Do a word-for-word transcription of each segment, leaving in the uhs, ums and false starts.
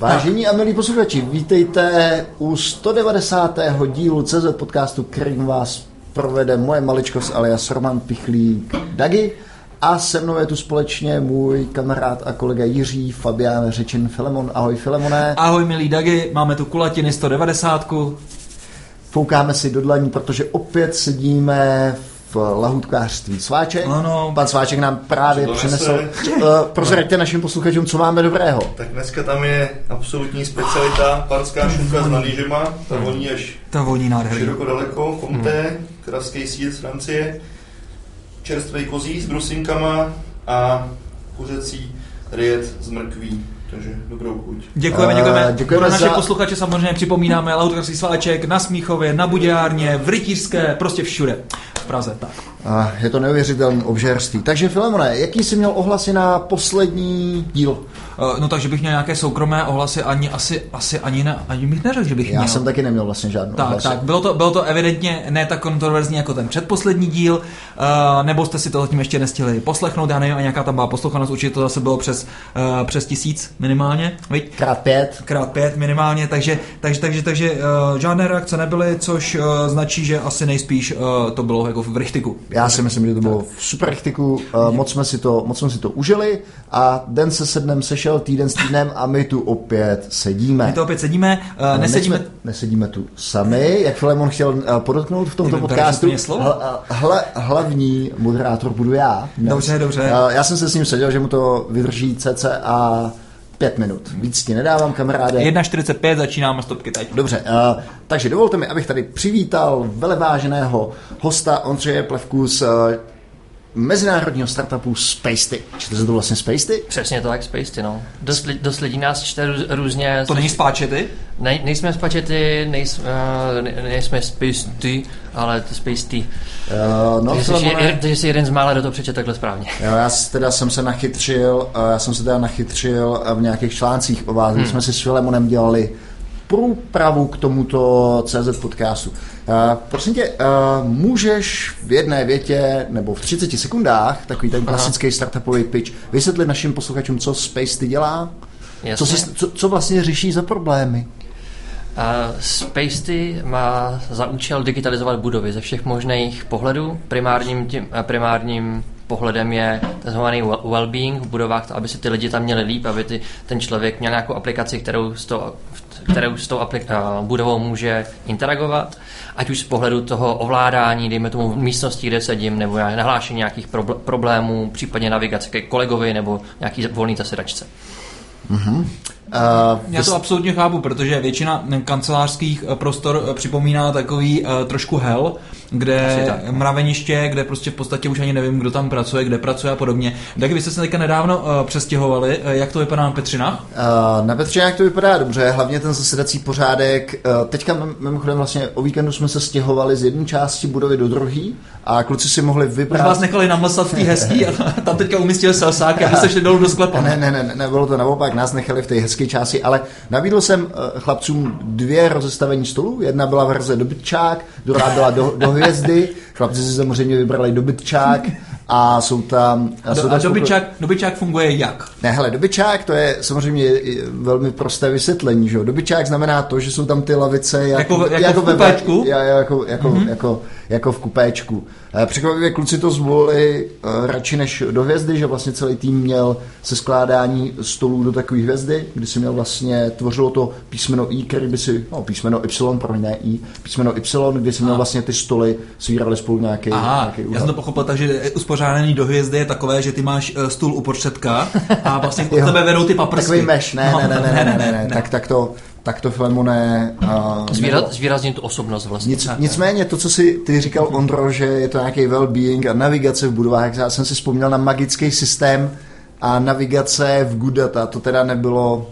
Vážení a milí posluchači, vítejte u sto devadesátého dílu C Z podcastu, kterým vás provede moje maličkost alias Roman Pichlík-Dagy a se mnou je tu společně můj kamarád a kolega Jiří Fabián Řečin-Filemon. Ahoj Filemone. Ahoj milí Dagy, máme tu kulatiny sto devadesát. Foukáme si do dlaní, protože opět sedíme v Lahutkářství sváček. Ano. Pan Sváček nám právě přinesl. Uh, Prozraďte no. našim posluchačům, co máme dobrého. Tak dneska tam je absolutní specialita, parská šunka s malížema. Ta voní až ta voní široko daleko. Comté, hmm. kravský sír z Francie, čerstvý kozí s brusinkama a kuřecí ryjet z mrkví. Takže dobrou chuť. Děkujeme, děkujeme. děkujeme Pro naše za... posluchače samozřejmě připomínáme Lahutkářství sváček na Smíchově, na Budějárně, v Rytířské, prostě všude v Praze. Tak. A je to neuvěřitelné obžerství. Takže Filemone, jaký jsi měl ohlasy na poslední díl? No takže bych měl nějaké soukromé ohlasy, ani asi, asi ani, ne, ani bych neřekl, že bych Já měl. Já jsem taky neměl vlastně žádnou tak, ohlasy. Tak, bylo to, bylo to evidentně ne tak kontroverzní jako ten předposlední díl, uh, nebo jste si to zatím ještě nestihli poslechnout. Já nevím, a nějaká tam byla poslouchanost, určitě to zase bylo přes, uh, přes tisíc minimálně. Viď? Krát pět. Krát pět minimálně, takže, takže, takže, takže uh, žádné reakce nebyly, což uh, značí, že asi nejspíš uh, to bylo jako v rychtiku. Já si myslím, že to bylo v super rychtiku, uh, moc, jsme si to, moc jsme si to užili a den se sednem sešel týden s týdnem a my tu opět sedíme. My tu opět sedíme, uh, nesedíme... Jsme, nesedíme tu sami, jak Filemon chtěl uh, podotknout v tomto podcastu. Hla, hla, hlavní moderátor budu já. Dnes. Dobře, dobře. Uh, já jsem se s ním seděl, že mu to vydrží cca pět minut. Víc ti nedávám, kamaráde. jedna čtyřicet pět, začínáme stopky teď. Dobře, uh, takže dovolte mi, abych tady přivítal veleváženého hosta Ondřeje Plevku z... Uh, mezinárodního startupu Spacety. Čte se to vlastně Spacety? Přesně to tak, Spacety, no. Dost, dost lidí nás čte různě. To není Spacety? Ne, nejsme Spacety, nejsme, ne, nejsme Spacety, ale Spacety. Uh, no, takže, je, takže jsi jeden z mála, do toho přečet takhle správně. Jo, já teda jsem se nachytřil, já jsem se teda nachytřil v nějakých článcích o vás, hmm. jsme si s Filemonem dělali průpravu k tomuto C Z podcastu. Uh, prosím tě, uh, můžeš v jedné větě nebo v třiceti sekundách, takový ten klasický startupový pitch, vysvětlit našim posluchačům, co Spacety dělá? Co, si, co, co vlastně řeší za problémy? Uh, Spacety má za účel digitalizovat budovy ze všech možných pohledů. Primárním, tím, primárním pohledem je tzv. Wellbeing v budovách, aby se ty lidi tam měli líp, aby ty, ten člověk měl nějakou aplikaci, kterou s tou, kterou s tou aplik- uh, budovou může interagovat, ať už z pohledu toho ovládání, dejme tomu místnosti, kde sedím, nebo nahlášení nějakých probl- problémů, případně navigace ke kolegovi nebo nějaký volný zasedačce. Mm-hmm. Uh, Já to absolutně chápu, protože většina kancelářských prostor připomíná takový uh, trošku hell, kde mraveniště, kde prostě v podstatě už ani nevím, kdo tam pracuje, kde pracuje a podobně. Tak vy jste se teďka nedávno uh, přestěhovali, jak to vypadá na Petřinách? Uh, na Petřinách to vypadá dobře, hlavně ten zasedací pořádek. Uh, teďka mimochodem vlastně o víkendu jsme se stěhovali z jedné části budovy do druhé a kluci si mohli vybrat. Už vás nechali namlsat v té hezký a tam teďka umístili selsáky, aby se šli dolů do sklepa. Ne, ne, ne, nebylo to naopak, nás nechali v té hezké části, ale nabídl jsem chlapcům dvě rozestavení stolů, jedna byla verze dobytčák, druhá byla do, do hvězdy, chlapci si samozřejmě vybrali dobytčák a jsou tam... A, do, a dobytčák, spolu... dobytčák funguje jak? Ne, hele, dobytčák to je samozřejmě velmi prosté vysvětlení, že jo? Dobytčák znamená to, že jsou tam ty lavice jak, jako, jako, jako v kupéčku? Ve, jako, jako, mm-hmm. jako, jako v kupéčku. Překvapivě kluci to zvolili radši než do hvězdy, že vlastně celý tým měl se skládání stolů do takové hvězdy, kdy si měl vlastně, tvořilo to písmeno I, který by si, no písmeno Y, pro ne I, písmeno Y, kdy si měl vlastně ty stoly svírali spolu nějaký... Aha, nějaký já jsem to pochopil, takže uspořádaný do hvězdy je takové, že ty máš stůl uprostředka a vlastně od tebe vedou ty paprsky. Takový meš, ne, ne, ne, ne, ne, ne, ne, ne. Tak, tak to... Tak to Filemone... Uh, Zvýrazní tu osobnost vlastně. Nic, nicméně to, co si ty říkal, Ondro, že je to nějaký well-being a navigace v budovách, já jsem si vzpomněl na magický systém a navigace v Gudata, to teda nebylo...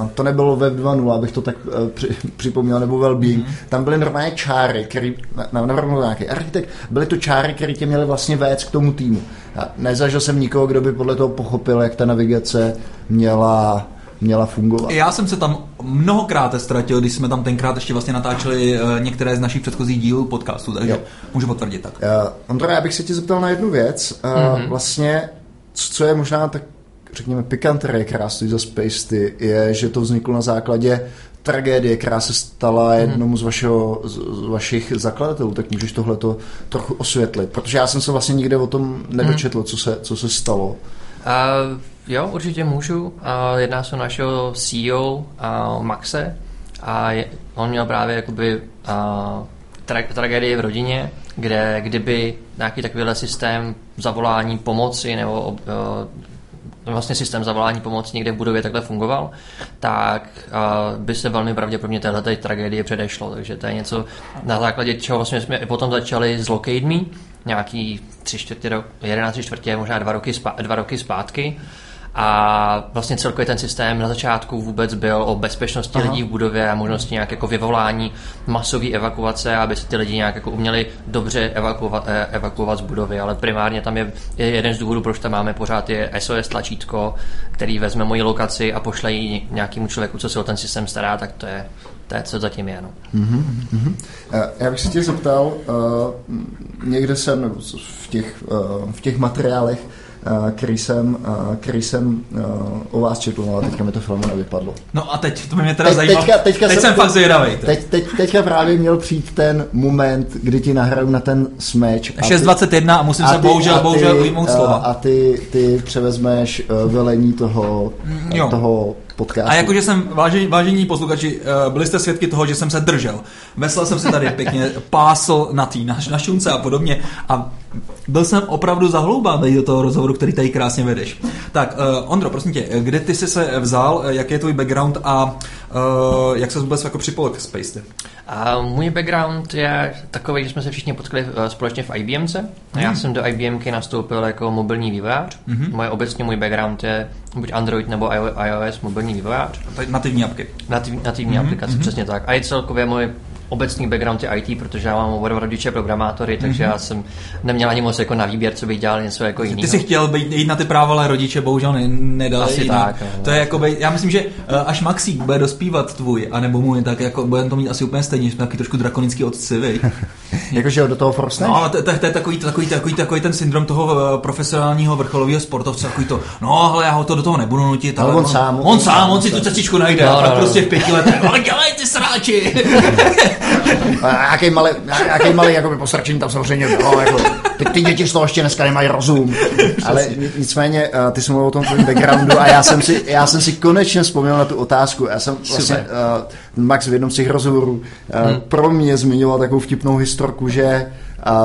Uh, to nebylo Web dva tečka nula, abych to tak uh, při, připomněl, nebo Wellbeing. Mm. Tam byly normálně čáry, který navrhnul nějaký architekt, byly to čáry, které tě měly vlastně vést k tomu týmu. Já nezažil jsem nikoho, kdo by podle toho pochopil, jak ta navigace měla... měla fungovat. Já jsem se tam mnohokrát ztratil, když jsme tam tenkrát ještě vlastně natáčeli některé z našich předchozích dílů podcastu, takže jo. Můžu potvrdit tak. Uh, Ondra, já bych se tě zeptal na jednu věc. Uh, mm-hmm. Vlastně, co je možná tak řekněme, pikanterie, která stojí za Spacety, je, že to vzniklo na základě tragédie, která se stala jednomu z, vašeho, z, z vašich zakladatelů, tak můžeš tohleto trochu osvětlit, protože já jsem se vlastně nikde o tom nedočetl, co se, co se stalo. Uh, jo, určitě můžu. Uh, jedná se o našeho C E O uh, Maxe a je, on měl právě jakoby uh, tra- tragédii v rodině, kde kdyby nějaký takovýhle systém zavolání pomoci nebo uh, vlastně systém zavolání pomoci někde v budově takhle fungoval, tak uh, by se velmi pravděpodobně téhleté tragédie předešlo. Takže to je něco, na základě čeho vlastně jsme potom začali s Locate Me, nějaký tři čtvrtě, jedenáct čtvrtě, možná dva roky, spá, dva roky zpátky. A vlastně celkově ten systém na začátku vůbec byl o bezpečnosti Aha. lidí v budově a možnosti nějak jako vyvolání masové evakuace, aby se ty lidi nějak jako uměli dobře evakuovat, evakuovat z budovy, ale primárně tam je, je jeden z důvodů, proč tam máme pořád je S O S tlačítko, který vezme moji lokaci a pošle ji nějakému člověku, co se o ten systém stará, tak to je, to je co zatím je. No. Mm-hmm, mm-hmm. Já bych se tě zeptal, uh, někde jsem v těch, uh, v těch materiálech, který jsem, který jsem o vás četl, ale teďka mi to filmu nevypadlo. No a teď, to by mě teda teď, zajímalo. Teďka, teďka teď jsem fakt zvědavý. Teď, teď, teďka právě měl přijít ten moment, kdy ti nahraju na ten smeč. šest dvacet jedna a musím a ty, se bohužel, bohužel ujmout slova. A ty, ty převezmeš velení toho, toho podcastu. A jakože jsem, vážení, vážení posluchači, byli jste svědky toho, že jsem se držel. Veslel jsem se tady pěkně, pásl na tý, na, na šunce a podobně a byl jsem opravdu zahloubán do toho rozhovoru, který tady krásně vedeš. Tak, uh, Ondro, prosím tě, kde ty jsi se vzal, jaký je tvůj background a uh, jak se vůbec jako připojil k Spacety? Uh, můj background je takový, že jsme se všichni potkali uh, společně v I B M ce. Hmm. Já jsem do I B M ky nastoupil jako mobilní vývojář. Hmm. Moje obecně můj background je buď Android nebo iOS mobilní vývojář. Nativní apky. Nativ, nativní hmm. aplikace, hmm. přesně tak. A je celkově můj obecný background je I T, protože já mám oba rodiče programátory, takže mm-hmm. já jsem neměl ani moc jako na výběr, co bych dělal něco jako jiného. Ty jsi chtěl být, jít na ty práva, ale rodiče bohužel ne, nedali. Asi jít, tak. Ne, to je jako být, já myslím, že až Maxík bude dospívat tvůj, anebo můj, tak jako budeme to mít asi úplně stejně, jsme taky trošku drakonický otci, vej. Jakože do toho forstneš? No, ale to je takový ten syndrom toho profesionálního vrcholového sportovce, takový to, no ale já ho to do toho nebudu nutit. On sám. On sám, on si tu cestičku najde, a prostě v pěti letech, dělej ty sráči. Jaký malý, jaký malý jakoby posrčení tam samozřejmě bylo, jako, ty, ty děti z toho ještě dneska nemají rozum, ale nicméně ty jsi mluvil o tom tvojím backgroundu a já jsem si, já jsem si konečně vzpomněl na tu otázku, já jsem vlastně, uh, Max v jednom z těch rozhovorů uh, hmm. pro mě zmiňoval takovou vtipnou historku, že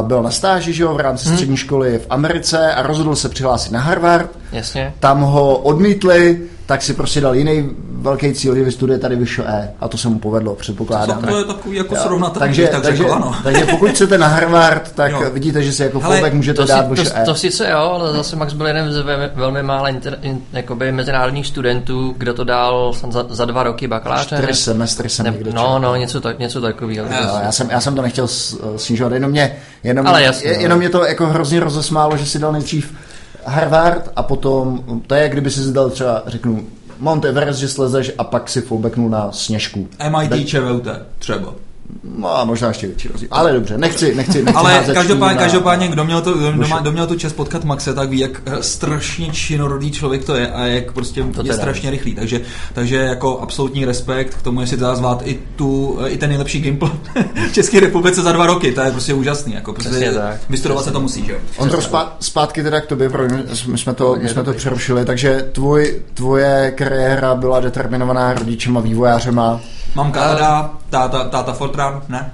uh, byl na stáži, že jo, v rámci hmm. střední školy v Americe a rozhodl se přihlásit na Harvard. Jasně. Tam ho odmítli, tak si prostě dal jiný velký cíl, že vystuduje tady vyšší E a to se mu povedlo, předpokládám. To, to je takový jako srovnatelný, takže, tak takže, řekl, ano. Takže pokud chcete na Harvard, tak jo. Vidíte, že se jako fallback můžete to dát vyšší E. To sice jo, ale zase Max byl jeden z velmi mála inter, in, jakoby mezinárodních studentů, kdo to dal za, za dva roky bakaláře. Čtyři semestry jsem ne, někde čekal. No, no, něco, tak, něco takového. No, já, jsem, já jsem to nechtěl snižovat, jenom mě, jenom, jasný, jenom mě to jako hrozně rozesmálo, že si dal nejdřív Harvard a potom, to je, kdyby si zdal třeba, řeknu, Mount Everest, že slezeš a pak si foubeknul na sněžku. M I T ČVUT třeba. No, možná ještě větší rozdíl. Ale dobře, nechci, nechci, nechci ale každopádně, každopádně, kdo měl, to, kdo měl tu čest potkat Maxe, tak ví, jak strašně činorodý člověk to je a jak prostě to je strašně rychlý. Takže, takže jako absolutní respekt k tomu, jestli teda zvát i, tu, i ten nejlepší gimpl v České republice za dva roky. To je prostě úžasný. Jako, prostě vystudovat se to musí, že jo? On to zpát, zpátky teda k tobě, my jsme to, my jsme to přerušili, takže tvoj, tvoje kariéra byla determinovaná rodičema, vývojářema. Mamka Ada, táta, táta Fortran, ne?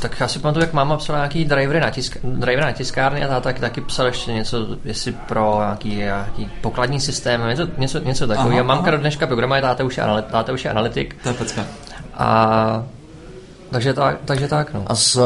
Tak já si pamatuju, jak máma psala nějaký drivery na, tisk, drivery na tiskárny a táta taky psal ještě něco, jestli pro nějaký, nějaký pokladní systém, něco, něco, něco takového. Mamka do dneška programuje, táta už je, analy, táta už je analytik. To je pecka. A... Takže tak, takže tak, no. A s,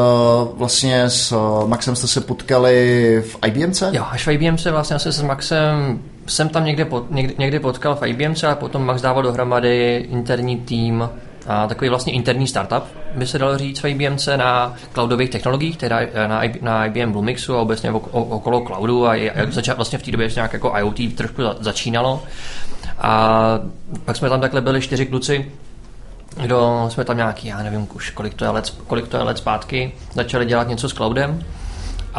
vlastně s Maxem jste se potkali v I B M ce? Jo, až v I B M ce vlastně asi s Maxem jsem tam někde, pot, někde, někde potkal v I B M ce a potom Max dával dohromady interní tým, a takový vlastně interní startup, by se dalo říct v I B M ce na cloudových technologiích, teda na, na I B M Bluemixu a obecně okolo cloudu a jak začal, vlastně v té době nějak jako I O T trošku za, začínalo. A pak jsme tam takhle byli čtyři kluci, kdo jsme tam nějaký, já nevím už, kolik to je let, kolik to je let zpátky, začali dělat něco s cloudem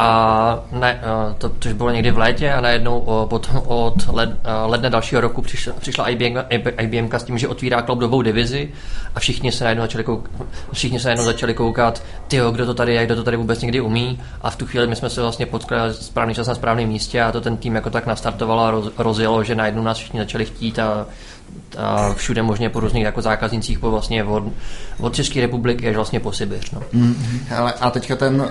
a ne, to, což bylo někdy v létě a najednou o, potom od led, ledna dalšího roku přišla, přišla I B M, I B M s tím, že otvírá cloudovou divizi a všichni se najednou začali, kouk, všichni se najednou začali koukat, tyjo, kdo to tady je, kdo to tady vůbec někdy umí, a v tu chvíli my jsme se vlastně potkali správný čas na správném místě a to ten tým jako tak nastartovalo a roz, rozjelo, že najednou nás všichni začali chtít a a všude možně po různých jako zákaznicích po vlastně od, od České republiky až vlastně po Sibiř. No. Mm, ale a teďka ten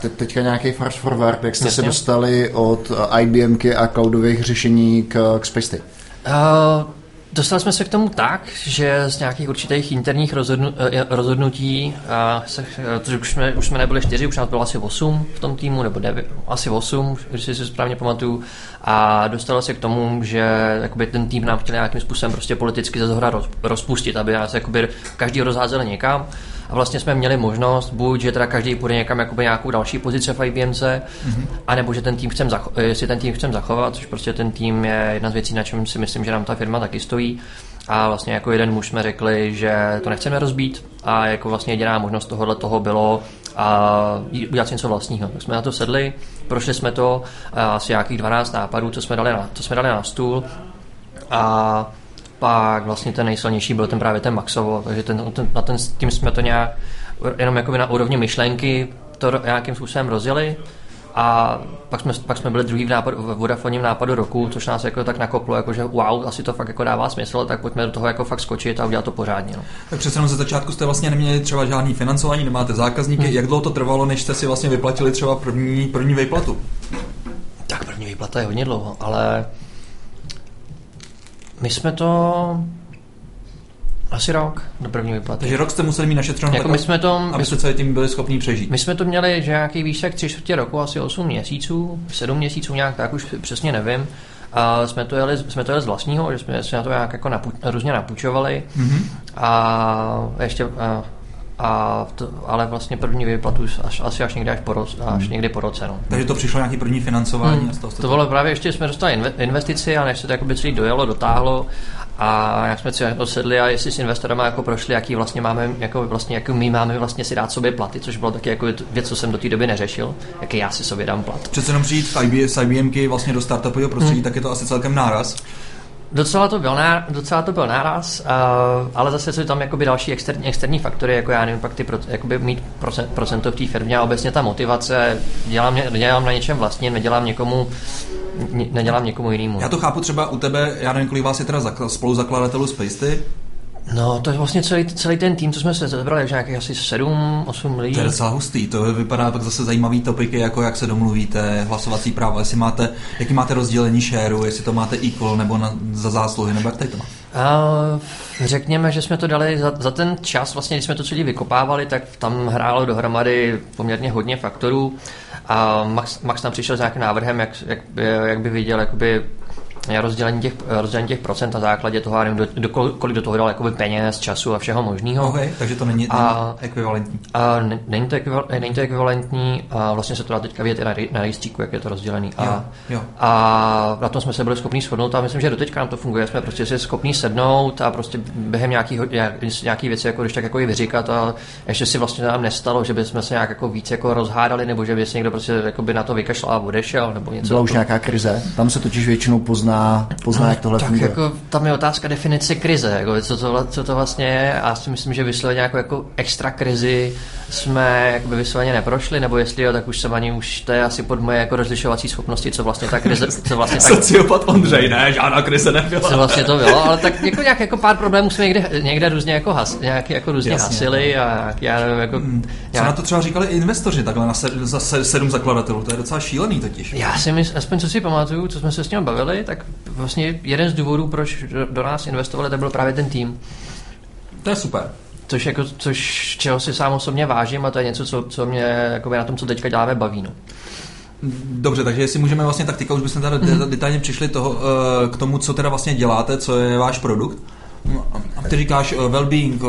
te, teďka nějaký fast forward, jak jste Jasně. se dostali od IBMky a cloudových řešení k, k Spacety? Uh, dostali jsme se k tomu tak, že z nějakých určitých interních rozhodnu, rozhodnutí uh, už, jsme, už jsme nebyli čtyři, už nás bylo asi osm v tom týmu, nebo devět, asi osm, když si správně pamatuju. A dostalo se k tomu, že jakoby ten tým nám chtěl nějakým způsobem prostě politicky ze zhora roz, rozpustit, aby nás jakoby každý rozházel někam. A vlastně jsme měli možnost, buď, že teda každý půjde někam jakoby nějakou další pozici v I B M ce, mm-hmm. anebo že ten tým chcem zacho- jestli ten tým chcem zachovat, což prostě ten tým je jedna z věcí, na čem si myslím, že nám ta firma taky stojí. A vlastně jako jeden muž jsme řekli, že to nechceme rozbít a jako vlastně jediná možnost tohohle toho bylo a udělat si něco vlastního. Tak jsme na to sedli, prošli jsme to asi nějakých dvanáct nápadů, co jsme dali na, co jsme dali na stůl, a pak vlastně ten nejsilnější byl ten právě ten Maxovo, takže ten, ten, na ten, tím jsme to nějak jenom jakoby na úrovni myšlenky to nějakým způsobem rozjeli. A pak jsme, pak jsme byli druhý v, nápad, v Vodafoním nápadu roku, což nás jako tak nakoplo, jako že wow, asi to fakt jako dává smysl, tak pojďme do toho jako fakt skočit a udělat to pořádně. No. Tak přece jenom ze začátku jste vlastně neměli třeba žádný financování, nemáte zákazníky. Hmm. Jak dlouho to trvalo, než jste si vlastně vyplatili třeba první, první výplatu? Tak první výplata je hodně dlouho, ale my jsme to... Asi rok do první výplaty. Takže rok jste museli mít našetřeno, jako tak, my to, aby jste celý tím byli schopní přežít. My jsme to měli, že nějaký výsek tři čtvrtě roku, asi osm měsíců, sedm měsíců nějak, tak už přesně nevím. A jsme to jeli, jsme to jeli z vlastního, že jsme se na to nějak jako napu, různě napůjčovali. Mm-hmm. A ještě... A, A to, ale vlastně první výplatu až, asi až někde až po, roce, až někdy po roce. No. Takže to přišlo nějaký první financování? Hmm. A to bylo právě, ještě jsme dostali investici a než se to jakoby celý dojelo, dotáhlo a jak jsme si dosedli a jestli s investorama jako prošli, jaký vlastně máme, jako vlastně, jaký my máme vlastně si dát sobě platy, což bylo taky jako věc, co jsem do té doby neřešil, jaký já si sobě dám plat. Přece jenom přijít z I B M ky vlastně do startupového prostředí, hmm. tak je to asi celkem náraz. Docela to byl, náraz, docela to byl náraz, uh, ale zase jsou tam jakoby další externí, externí faktory, jako já nevím, pak ty pro, jakoby mít procent, procento v té firmě a obecně ta motivace, dělám, dělám na něčem vlastně, nedělám někomu, nedělám někomu jinému. Já to chápu třeba u tebe, já nevím, kolik vás je teda spoluzakladatelů Spacety? No, to je vlastně celý, celý ten tým, co jsme se zebrali, takže nějakých asi sedm osm lidí. To je docela hustý, to vypadá pak zase zajímavý topiky, jako jak se domluvíte, hlasovací práva, jestli máte, jaký máte rozdělení sharu, jestli to máte equal nebo na, za zásluhy, nebo jak tady to má? Uh, řekněme, že jsme to dali za, za ten čas, vlastně když jsme to celý vykopávali, tak tam hrálo dohromady poměrně hodně faktorů a Max, Max tam přišel s nějakým návrhem, jak, jak, jak by viděl, jakoby rozdělení těch, rozdělení těch procent na základě toho, nevím, do, do, kolik do toho dal jakoby peněz, času a všeho možného. Okay, takže to není, a, ekvivalentní. A ne, není, to ekvivalentní, není to ekvivalentní a vlastně se to dá teďka vidět i na, na rejstříku, jak je to rozdělený. A, jo, jo. a na tom jsme se byli schopni shodnout a myslím, že doteďka nám to funguje. Jsme prostě si schopni sednout a prostě během nějaký, nějaký věci, jako když tak jako i vyříkat, a ještě si vlastně nám nestalo, že bychom se nějak jako víc jako rozhádali nebo že by se někdo prostě na to vykašlal a odešel. Nebo něco. Byla už nějaká krize, tam se totiž většinou pozná. Pozná, jak tohle tak funguje. Jako, tam je otázka definice krize, jako, co, to, co to vlastně je, a já si myslím, že vysloveně nějakou jako extra krizi jsme jakoby vysloveně neprošli, nebo jestli jo, tak už jsem ani už, to je asi pod moje jako rozlišovací schopnosti, co vlastně ta krize... Co vlastně ta, sociopat Ondřej, ne, žádná krize nebyla. Co vlastně to bylo, ale tak jako nějak jako pár problémů jsme někde, někde různě jako, has, nějak, jako různě Jasně, hasili a já nevím, jako... Hmm. Co na to třeba říkali i investoři takhle na sedm, za sedm zakladatelů, to je docela šílený totiž. Já si myslím, aspoň co si pamatuju, co jsme se s ním bavili, tak vlastně jeden z důvodů, proč do nás investovali, to byl právě ten tým. To je super. Což, jako, což čeho si sám osobně vážím a to je něco, co, co mě jako na tom, co teďka děláme, baví. No. Dobře, takže jestli můžeme vlastně taktika, už bychom tady mm-hmm. detailně přišli toho, k tomu, co teda vlastně děláte, co je váš produkt. A ty říkáš wellbeing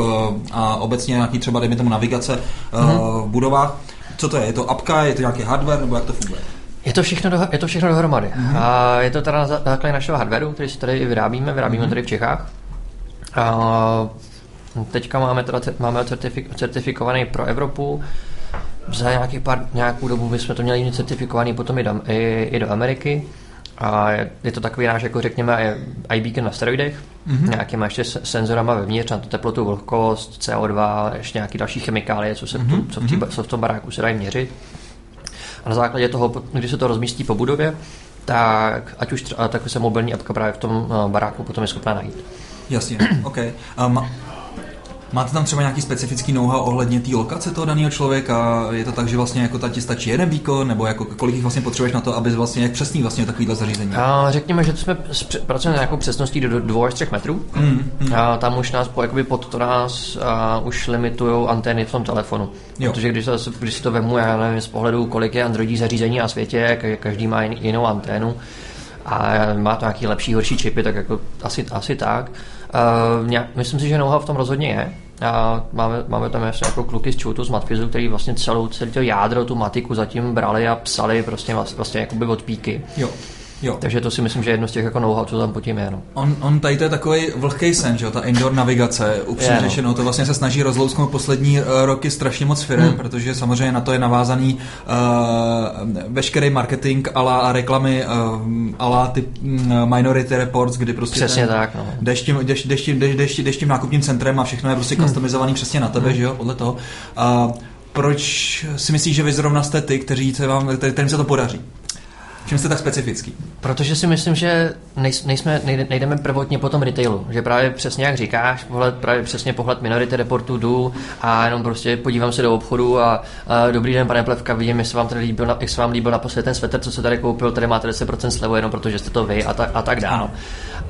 a obecně nějaký třeba, dejme tomu, navigace mm-hmm. v budovách. Co to je? Je to apka, je to nějaký hardware, nebo jak to funguje? Je to všechno, do, je to všechno dohromady. Mm-hmm. A je to teda na základě našeho hardwareu, který si tady vyrábíme, vyrábíme mm-hmm. tady v Čechách. A teďka máme, teda, máme certifikovaný pro Evropu. za nějaký pár, nějakou dobu bychom to měli mít certifikovaný potom i do, i, i do Ameriky. A je to takový náš, jako řekněme, iBeacon na steroidech, mm-hmm. nějakýma ještě senzorama vevnitř, na to teplotu, vlhkost, C O dva, ještě nějaké další chemikálie, co, se mm-hmm. tu, co, v tý, co v tom baráku se dají měřit. A na základě toho, když se to rozmístí po budově, tak ať už třeba, tak se mobilní apka právě v tom baráku potom je schopná najít. Jasně, ok. Um, máte tam třeba nějaký specifický know-how ohledně té lokace toho daného člověka? Je to tak, že vlastně jako ta ti stačí jeden beacon, nebo jako kolik jich vlastně potřebuješ na to, aby vlastně jak přesný vlastně takovýhle zařízení? A řekněme, že jsme pracujeme na nějakou přesností do dvou až třech metrů. Mm, mm. A tam už nás jakoby pod to nás a už limitujou antény v tom telefonu. Jo. Protože když, se, když si to vemu, já nevím, z pohledu, kolik je androidí zařízení na světě, každý má jinou anténu a má to nějaký lepší, horší čipy, tak jako asi, asi tak. Uh, já, myslím si, že know-how v tom rozhodně je. Uh, máme, máme tam ještě jako kluky z ČUTu, z Matfizu, který vlastně celou, celý to jádro, tu matiku zatím brali a psali prostě, vlastně jakoby od píky. Jo. Jo. Takže to si myslím, že jedno z těch jako know-how, co tam po tím je. No. On, on tady to je takový vlhkej sen, že jo, ta indoor navigace, upřímně yeah, řečeno, no. To vlastně se snaží rozlousknout poslední uh, roky strašně moc firm, hmm. protože samozřejmě na to je navázaný uh, veškerý marketing a la reklamy uh, a la ty uh, minority reports, kdy prostě přesně ten, tak, no. jdeš, tím, jdeš, jdeš, tím, jdeš, tím, jdeš tím nákupním centrem a všechno je prostě hmm. customizovaný přesně na tebe, hmm. že jo, podle toho. Uh, proč si myslíš, že vy zrovna jste ty, kteří se vám, kterým se to podaří? Čím jste tak specifický? Protože si myslím, že nejsme, nejdeme prvotně po tom retailu, že právě přesně jak říkáš, pohled, právě přesně pohled minority reportu jdu a jenom prostě podívám se do obchodu a, a dobrý den, pane Plevka, vidím, jestli vám tady líbil, jestli vám líbil naposledy ten sweater, co se tady koupil, tady máte deset procent slevu, jenom protože jste to vy a, ta, a tak dále.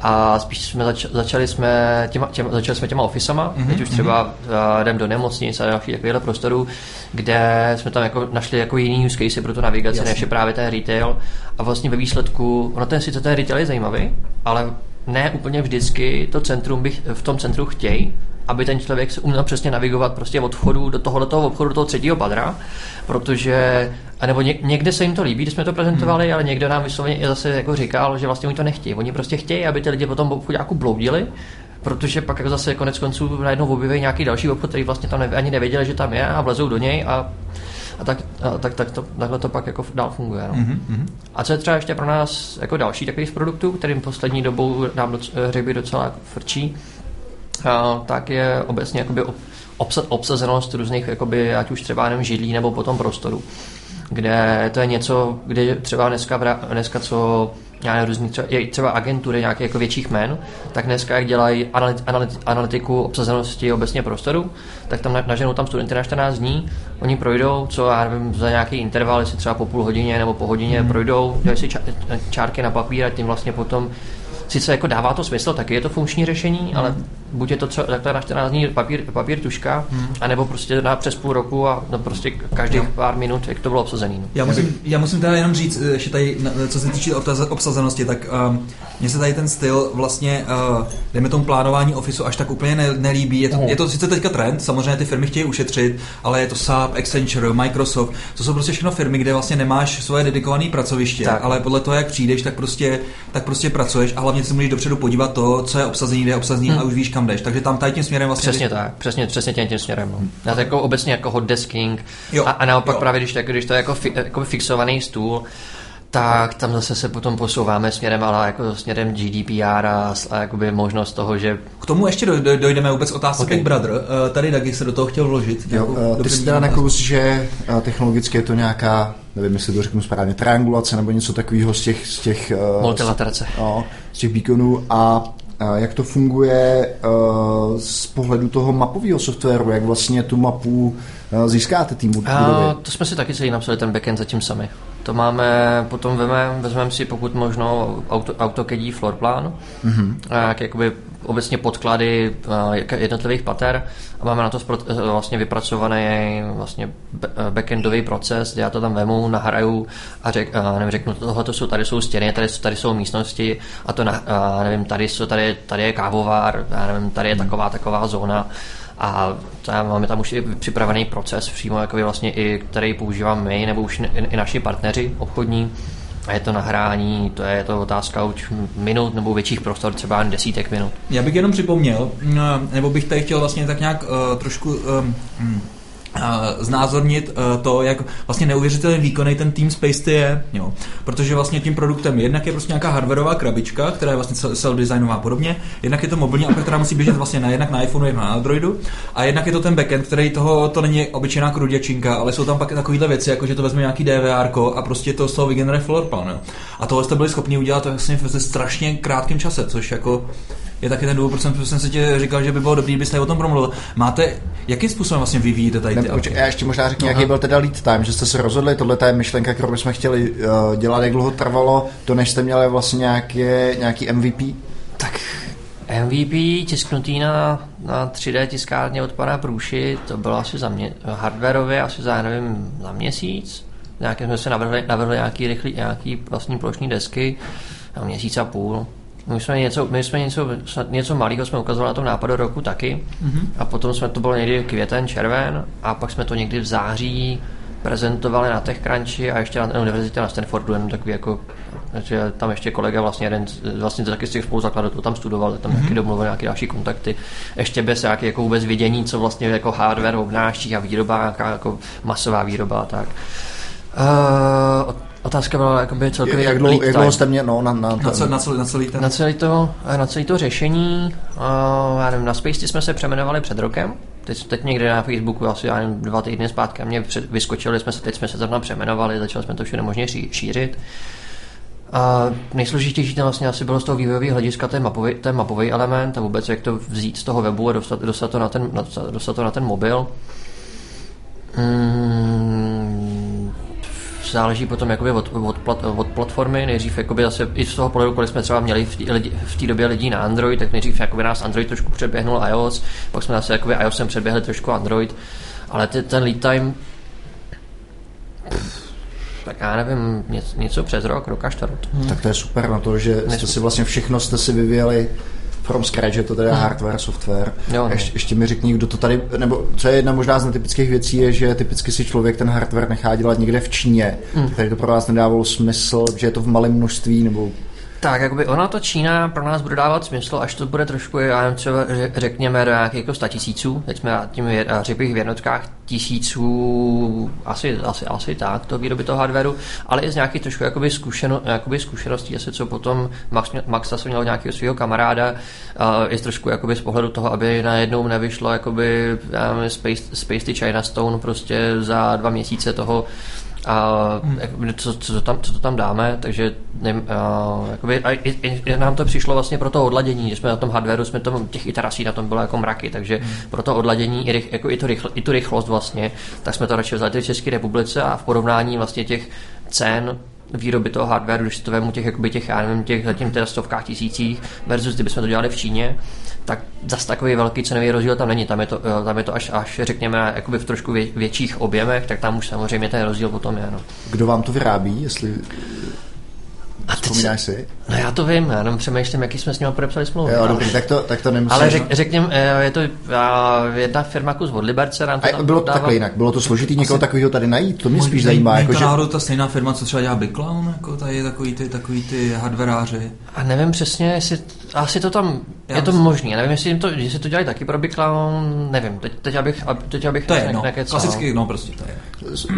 A spíš jsme zač, začali jsme těma, těma, začali jsme těma ofisama, mm-hmm, teď už třeba mm-hmm. jdem do nemocnic a dalších takovýchto prostorů, kde jsme tam jako našli jako jiný use case pro tu navigaci, než je právě ten retail. A vlastně ve výsledku, ono ten sice ten retail je zajímavý, ale ne úplně vždycky to centrum bych v tom centru chtějí, aby ten člověk se uměl přesně navigovat prostě od vchodu do tohoto obchodu, do toho třetího patra, protože, anebo někde se jim to líbí, když jsme to prezentovali, hmm. ale někdo nám vysloveně i zase jako říkal, že vlastně oni to nechtějí. Oni prostě chtějí, aby ty lidi potom obchodáku bloudili, protože pak jako zase konec konců najednou objeví nějaký další obchod, který vlastně tam ani nevěděli, že tam je a vlezou do něj a A tak, a tak, tak to, takhle to pak jako dál funguje. No. Mm-hmm. A co je třeba ještě pro nás jako další takových produktů, kterým poslední dobou nám doc, řekl docela jako frčí, a, tak je obecně jakoby obsaz, obsazenost různých, jakoby, ať už třeba nevím, židlí nebo potom prostoru, kde to je něco, kde třeba dneska, dneska co nějaké různý, třeba, třeba agentury nějakých jako větších jmen, tak dneska, jak dělají analyt, analytiku obsazenosti obecně prostoru, tak tam naženou tam studenty na čtrnáct dní, oni projdou, co já nevím, za nějaký interval, jestli třeba po půl hodině nebo po hodině mm. projdou, dělají si ča, čárky na papír a tím vlastně potom sice jako dává to smysl, tak je to funkční řešení, mm. ale buď je to co, takhle na čtrnáct dní papír, papír tuška, mm. anebo prostě na přes půl roku a no prostě každých no. pár minut, jak to bylo obsazený. Já musím, já musím teda jenom říct, že tady, co se týče obsazenosti, tak um, mně se tady ten styl vlastně, uh, dejme tomu plánování ofisu, až tak úplně ne, nelíbí. Je to, mm. je to sice teďka trend, samozřejmě ty firmy chtějí ušetřit, ale je to S A P, Accenture, Microsoft, to jsou prostě všechno firmy, kde vlastně nemáš svoje dedikované pracoviště, tak. ale podle toho, jak přijdeš, tak prostě, tak prostě pracuješ a hlavně něco můžeš dopředu podívat to, co je obsazený, kde je obsazený hmm. a už víš, kam jdeš. Takže tam tady tím směrem vlastně... Přesně tak, přesně, přesně tím, tím směrem. No. Já to jako obecně jako hot desking jo, a, a naopak jo. právě, když, tak, když to je jako, fi, jako fixovaný stůl, tak tam zase se potom posouváme směrem, ale jako směrem G D P R a, a jakoby možnost toho, že... K tomu ještě do, dojdeme vůbec otázky okay. Big Brother. Uh, tady Dagy se do toho chtěl vložit. Jo, uh, ty jsi teda nakous, že uh, technologicky je to nějaká, nevím, jestli to řeknu správně, triangulace nebo něco takového z těch... Z těch uh, multilaterace. Z, no, z těch beaconů a... Jak to funguje z pohledu toho mapového softwaru? Jak vlastně tu mapu získáte týmu? A, to jsme si taky celý napsali ten backend zatím sami. To máme, potom veme, vezmeme si pokud možno auto, AutoCADí floorplán, mm-hmm. jak jakoby obecně podklady jednotlivých pater a máme na to vlastně vypracovaný vlastně backendový proces, já to tam vemu, nahraju a, řek, a nevím, řeknu, tohle jsou, tady jsou stěny, tady, tady jsou místnosti a to, na, a nevím, tady, jsou, tady, tady je kávovár, já nevím, tady je taková, taková zóna a tam máme tam už i připravený proces přímo, jakoby vlastně i, který používáme my nebo už i naši partneři obchodní. A je to nahrání, to je to otázka už minut nebo větších prostor, třeba desítek minut. Já bych jenom připomněl, nebo bych tady chtěl vlastně tak nějak uh, trošku um, znázornit to, jak vlastně neuvěřitelně výkonný ten tým Spacety je, jo. Protože vlastně tím produktem jednak je prostě nějaká hardwareová krabička, která je vlastně self-designová a podobně, jednak je to mobilní aplikace, která musí běžet vlastně na, jednak na iPhoneu, na Androidu, a jednak je to ten backend, který toho, to není obyčejná kruděčinka, ale jsou tam pak takovýhle věci, jako že to vezme nějaký D V R ko a prostě to z toho vygeneruje floorplan, jo. A tohle jste byli schopni udělat vlastně ve strašně krátkém čase, což jako je taky ten důvod, proč jsem si tě říkal, že by bylo dobrý, kdybyste o tom promluvil. Máte, jakým způsobem vlastně vyvíjíte tady ty ne, počkej, já ještě možná řeknu, jaký byl teda lead time, že jste se rozhodli, tohle ta je myšlenka, kterou bychom chtěli uh, dělat, jak dlouho trvalo, to než jste měli vlastně nějaké, nějaký M V P? Tak M V P tisknutý na, na tři D tiskárně od pana Průši, to bylo asi za mě, hardwareově, asi za, nevím, za měsíc. Nějaké jsme se navrhli, navrhli nějaký rychlý, nějaký vlastní plošní desky na měsíc a půl. My jsme něco, my jsme něco, něco malého jsme ukazovali na tom nápadu roku taky, mm-hmm. a potom jsme to bylo někdy květen, červen, a pak jsme to někdy v září prezentovali na TechCrunchi a ještě na univerzitě na Stanfordu, jenom takový jako, že tam ještě kolega vlastně jeden, vlastně taky z těch spoluzakladatelů tam studoval, tam mm-hmm. taky domluvil nějaké další kontakty, ještě bez nějaké jako vůbec vědění, co vlastně jako hardware obnáší a výroba, nějaká jako masová výroba a tak. Uh, Otázka byla jakoby celkově jak dlouho jak dlouho jste mě no na na na, cel, na, cel, na celý ten. na celý to na celý to řešení. Uh, já nevím, na Spacety jsme se přejmenovali před rokem. Teď, teď někde na Facebooku asi já nevím, dva týdny zpátky, a mě před, vyskočili jsme se, teď jsme se zrovna přejmenovali, začali jsme to všechno možně šířit. A nejsložitější tam vlastně asi bylo z toho vývojového hlediska ten mapový, ten mapový element a vůbec jak to vzít z toho webu a dostat, dostat to na ten dostat, dostat to na ten mobil. Mm. Záleží potom jakoby od, od, plat, od platformy, nejdřív jakoby zase i z toho pohledu, kolik jsme třeba měli v té, lidi, v té době lidí na Android, tak nejdřív jakoby nás Android trošku předběhnul iOS, pak jsme zase jakoby iOSem předběhli trošku Android, ale ty, ten lead time, tak já nevím, něco, něco přes rok, rok a čtvrt. Hmm. Tak to je super na to, že jste si vlastně všechno jste si vyvíjeli from scratch, je to teda hardware, software. Jo, ještě, ještě mi řekni, kdo to tady, nebo co je jedna možná z netypických věcí, je, že typicky si člověk ten hardware nechá dělat někde v Číně, mm. takže to pro vás nedávalo smysl, že je to v malém množství, nebo... Tak, jakoby ona to Čína pro nás bude dávat smysl, až to bude trošku, já nevím, třeba řekněme do nějakých jako sta tisíců, teď jsme na tím řepích v jednotkách tisíců, asi, asi, asi tak, to výroby toho hardwareu, ale i z nějakých trošku jakoby, zkušeno, jakoby zkušeností, asi co potom Max, Max zase měl nějakého svého kamaráda, uh, i trošku jakoby z pohledu toho, aby najednou nevyšlo jakoby um, Space, Space the China Stone prostě za dva měsíce toho, a co, co, to tam, co to tam dáme, takže nevím, a, jakoby, a, i, i, nám to přišlo vlastně pro to odladění, že jsme na tom hardwareu, jsme tam, těch iterací na tom bylo jako mraky, takže hmm. pro to odladění i, rych, jako i, to rychl, i tu rychlost vlastně, tak jsme to radši vzali v České republice a v porovnání vlastně těch cen výroby toho hardwareu, když to vemu těch, jakoby těch, já nevím, těch zatím teda stovkách tisících versus kdybychom to dělali v Číně, tak zas takový velký cenový rozdíl tam není, tam je to, tam je to až, až řekněme jakoby v trošku vě, větších objemech, tak tam už samozřejmě ten rozdíl potom je. No. Kdo vám to vyrábí, jestli a vzpomínáš se, si? No já to vím, já jenom přemýšlím, jaký jsme s nimi podepsali smlouvu. Jo, dobrý, tak to, tak to nemusím. Ale řek, řekněme, je to jedna firma kus od Liberce. Nám to a bylo to dává... takhle jinak, bylo to složitý někoho asi... takového tady najít, to mě spíš zajímá. Jako, že... náhodou ta stejná firma, co třeba dělá Bigclown, jako tady je takový ty, takový ty hardwareáři. A nevím přesně, jestli, asi to tam, já je to myslím... možný, nevím, jestli, jim to, jestli to dělají taky pro Bigclown, nevím, teď, teď abych, teď abych to je, no, klasicky, no prostě to je.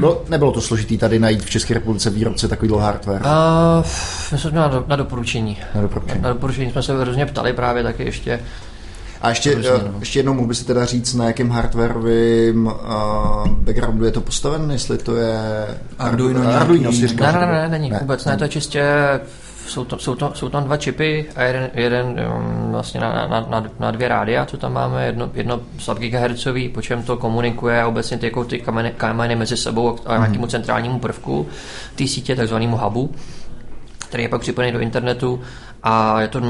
Bylo, nebylo to složitý tady najít v České republice výrobce takovýhle hardware? Uh, my jsme na, do, na doporučení. Na doporučení. Na, na doporučení jsme se různě ptali právě taky ještě. A ještě, různě, no. ještě jednou mohl by si teda říct, na jakém hardwareovém uh, backgroundu je to postaven, jestli to je Arduino. Arduino si říkáš. Ne, ne, ne, není ne, vůbec, ne, ne, to je čistě, jsou, to, jsou, to, jsou tam dva čipy a jeden, jeden um, vlastně na, na, na, na dvě rádia, co tam máme, jedno, jedno sub-gigahertzový, po čem to komunikuje obecně ty, jako ty kameny, kameny mezi sebou a nějakému mm-hmm. centrálnímu prvku, té sítě, takzvanému hubu, který je pak připojený do internetu a je to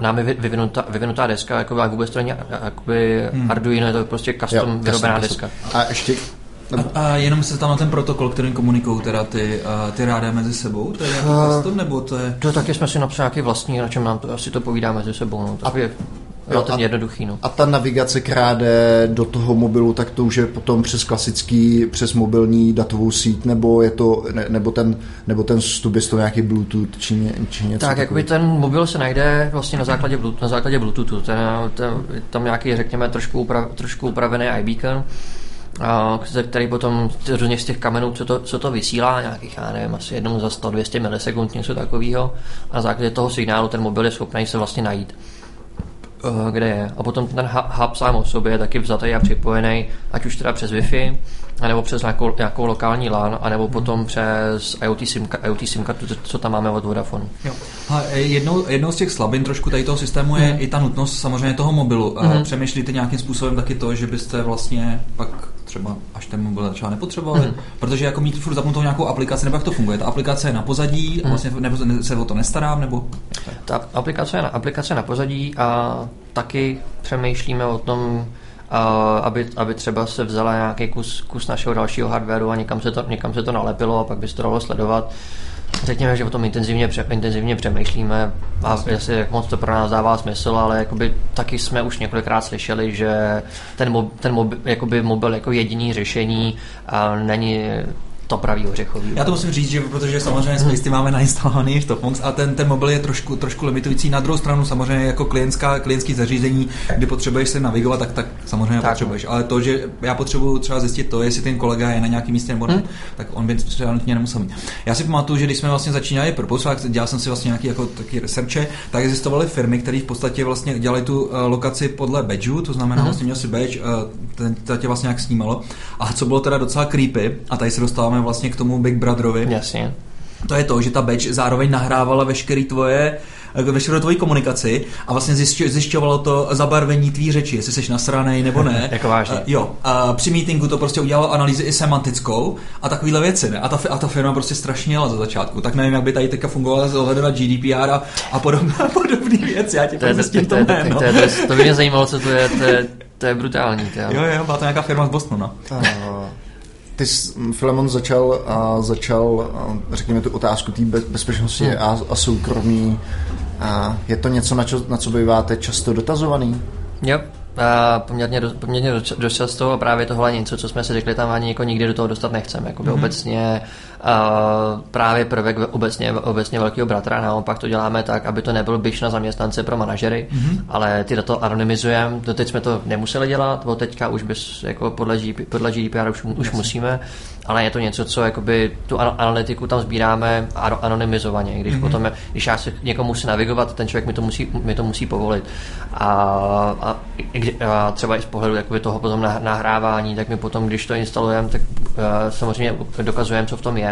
námi vyvinutá, vyvinutá deska, jakoby vůbec to není jakoby hmm. Arduino, je to prostě custom jo, vyrobená custom, deska. Custom. A ještě a, a jenom se tam na ten protokol, kterým komunikují teda ty, ty rádia mezi sebou, to je nějaký uh, custom, nebo to je... To taky jsme si napsali nějaký vlastní, na čem nám to asi to povídá mezi sebou, no, tak a, je relativně jednoduchý, no. A ta navigace kráde do toho mobilu, tak to už je potom přes klasický, přes mobilní datovou síť, nebo je to, ne, nebo ten, nebo ten vstup je to nějaký Bluetooth, či, ně, či něco. Tak, jakoby ten mobil se najde vlastně na základě, na základě Bluetoothu, ten, ten, tam nějaký, řekněme, trošku, upra, trošku upravený iBeacon, ze který potom různě z těch kamenů, co to, co to vysílá, nějakých, já nevím, asi jednou za sto dvě stě milisekund, něco takového, a na základě toho signálu ten mobil je schopný se vlastně najít, kde je. A potom ten hub sám o sobě je taky vzatý a připojený, ať už teda přes Wi-Fi, anebo přes nějakou, nějakou lokální LAN, anebo hmm. potom přes IoT simka, IoT simka, co tam máme od Vodafone. Jo. A jednou, jednou z těch slabin trošku tady toho systému je hmm. i ta nutnost samozřejmě toho mobilu. Hmm. Přemýšlíte nějakým způsobem taky to, že byste vlastně pak třeba až ten mobil začal nepotřebovat, mm. protože jako mít furt zapnutou nějakou aplikaci, nebo jak to funguje? Ta aplikace je na pozadí, a vlastně nebo se o to nestarám, nebo... Ta aplikace je na, aplikace je na pozadí a taky přemýšlíme o tom, aby, aby třeba se vzala nějaký kus, kus našeho dalšího hardwaru a někam se to, někam se to nalepilo a pak by se to dalo sledovat. Řekněme, že o tom intenzivně, pře, intenzivně přemýšlíme a asi jak moc to pro nás dává smysl, ale jakoby taky jsme už několikrát slyšeli, že ten, mob, ten mob, jakoby mobil jako jediný řešení a není to pravý ořechový. Já to musím říct, že protože samozřejmě Spacety máme nainstalovaný v Topmox a ten, ten mobil je trošku, trošku limitující. Na druhou stranu samozřejmě jako klientská, klientský zařízení, kdy potřebuješ se navigovat, tak, tak samozřejmě tak potřebuješ. Ale to, že já potřebuju třeba zjistit to, jestli ten kolega je na nějakém místě nebo ne, hmm. tak on by třeba nutně nemusel mít. Já si pamatuju, že když jsme vlastně začínali Purpose, dělal jsem si vlastně nějaký jako taky researche, tak existovaly firmy, které v podstatě vlastně dělaly tu lokaci podle badgeu, to znamená hmm. vlastně měl si badge, ten tě vlastně nějak snímalo. A co bylo teda docela creepy, a tady se dostáváme vlastně k tomu Big Brotherovi. Jasně. To je to, že ta badge zároveň nahrávala veškerý tvoje veškerou tvojí komunikaci a vlastně zjišťovalo to zabarvení tvý řeči, jestli jsi nasranej nebo ne. Jako vážně. A, jo. A při meetingu to prostě udělalo analýzy i semantickou a takovýhle věci, ne? A ta, a ta firma prostě strašně jela za začátku. Tak nevím, jak by tady teďka fungovala z ohledu na G D P R a, a podobné podobné věci. Já tě později to jméno. To by mě zajímalo, co to je. To je, to je brutální. Tě, jo, jo, byla to nějaká firma z Bostonu. Ty jsi, Filemon, začal, a začal a řekněme tu otázku té bezpečnosti hmm. a, a soukromí. A je to něco, na, čo, na co býváte často dotazovaný? Jo, a poměrně, do, poměrně dost často a právě tohle něco, co jsme si řekli, tam ani jako nikdy do toho dostat nechceme. Jako hmm. obecně a právě prvek obecně, obecně velkého bratra, naopak to děláme tak, aby to nebyl bič na zaměstnance pro manažery, mm-hmm. ale ty data anonymizujeme, doteď jsme to nemuseli dělat, od teďka už bez, jako podle, G D P R už, už musíme, ale je to něco, co jakoby tu analytiku tam sbíráme anonymizovaně, když mm-hmm. potom, když já se někomu musí navigovat, ten člověk mi to musí, mi to musí povolit a, a, a třeba i z pohledu jakoby toho potom nahrávání, tak my potom, když to instalujeme, tak a, samozřejmě dokazujeme, co v tom je.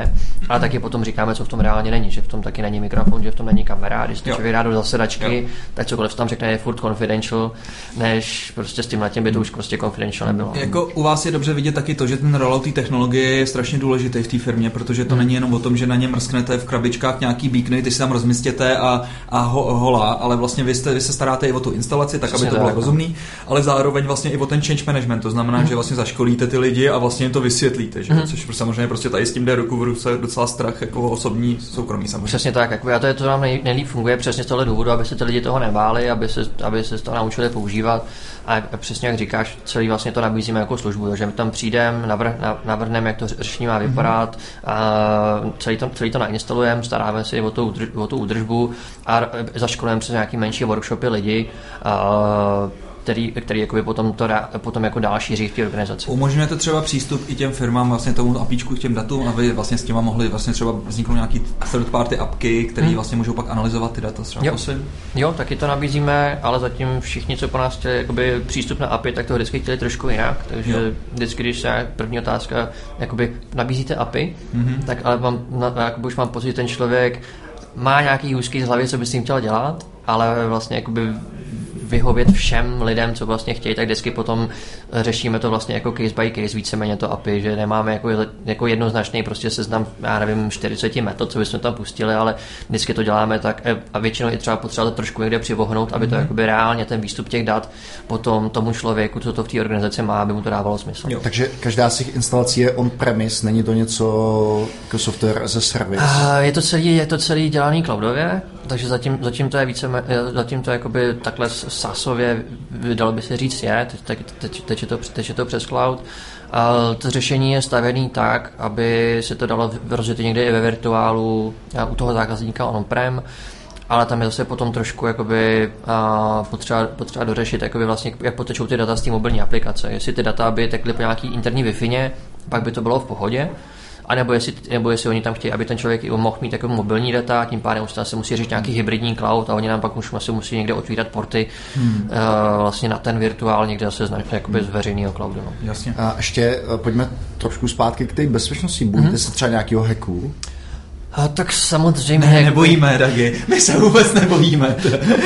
Ale taky potom říkáme, co v tom reálně není, že v tom taky není mikrofon, že v tom není kamera, když to člověk dá do zasedačky, jo. tak cokoliv tam řekne je furt confidential, než prostě s tímhletem by to už prostě confidential nebylo. Jako u vás je dobře vidět taky to, že ten rollout té technologie je strašně důležitý v té firmě, protože to hmm. není jenom o tom, že na ně mrsknete v krabičkách nějaký beacony, ty si tam rozmystěte a, a ho, hola, ale vlastně vy, jste, vy se staráte i o tu instalaci, tak přesně aby to bylo rozumný, ale zároveň vlastně i o ten change management, to znamená, hmm. že vlastně zaškolíte ty lidi a vlastně jim to vysvětlíte, že? Hmm. což samozřejmě prostě tady s tím jde ruku v se docela strach jako osobní soukromí samozřejmě. Přesně tak, jako já to je to nám nej, nejlíp funguje přesně z tohle důvodu, aby se ty lidi toho nebáli, aby se, aby se to naučili používat a, a přesně jak říkáš, celý vlastně to nabízíme jako službu, že my tam přijdeme, navrh, navrhneme, jak to řešení má vypadat, mm-hmm. a celý to, celý to nainstalujeme, staráme se o tu, o tu údržbu a zaškolujeme přes nějaký menší workshopy lidi, a, který, který jakoby potom, to, potom jako dál šíří v té organizaci. Umožňujete třeba přístup i těm firmám, vlastně tomu apíčku k těm datům, aby vlastně s těma mohli vlastně třeba vzniknout nějaký third party apky, které hmm. vlastně můžou pak analyzovat ty data třeba. Jo. jo, taky to nabízíme, ale zatím všichni, co po nás chtěli jakoby přístup na A P I, tak to vždycky chtěli trošku jinak, takže jo. vždycky, když se první otázka, jakoby nabízíte A P I, mm-hmm. tak ale mám, jakoby už mám pocit, ten člověk má nějaký úzký z hlavy, co by s tím chtěl dělat, ale vlastně jakoby vyhovět všem lidem, co vlastně chtějí, tak vždycky potom řešíme to vlastně jako case by case, víceméně to A P I, že nemáme jako, jako jednoznačný prostě seznam, já nevím, čtyřicet metod, co bychom tam pustili, ale vždycky to děláme tak a většinou i třeba potřeba to trošku někde přivohnout, aby to mm-hmm. jakoby reálně ten výstup těch dat potom tomu člověku, co to v té organizaci má, aby mu to dávalo smysl. Jo. Takže každá z těch instalací je on-premise, není to něco jako software as a service? A je to celý, je to celý dělaný cloudově, takže zatím, zatím to je více, zatím to jakoby takhle sasově, dalo by se říct, je, teď, teď, teď, je to, teď je to přes cloud. A to řešení je stavěné tak, aby se to dalo rozjet někde i ve virtuálu u toho zákazníka on-prem ale tam je zase potom trošku jakoby, uh, potřeba, potřeba dořešit, jakoby vlastně, jak potečou ty data z té mobilní aplikace. Jestli ty data by tekly po nějaký interní Wi-Fi, pak by to bylo v pohodě, anebo jestli, nebo jestli oni tam chtějí, aby ten člověk i mohl mít takovou mobilní data, tím pádem se musí řešit nějaký hybridní cloud a oni nám pak už asi musí někde otvírat porty hmm. uh, vlastně na ten virtuál, někde zase značně hmm. z veřejného cloudu. No. Jasně. A ještě pojďme trošku zpátky k té bezpečnosti. Bojíte hmm. se třeba nějakého hacku? A tak samozřejmě... Ne, nebojíme, Dagi. My se vůbec nebojíme.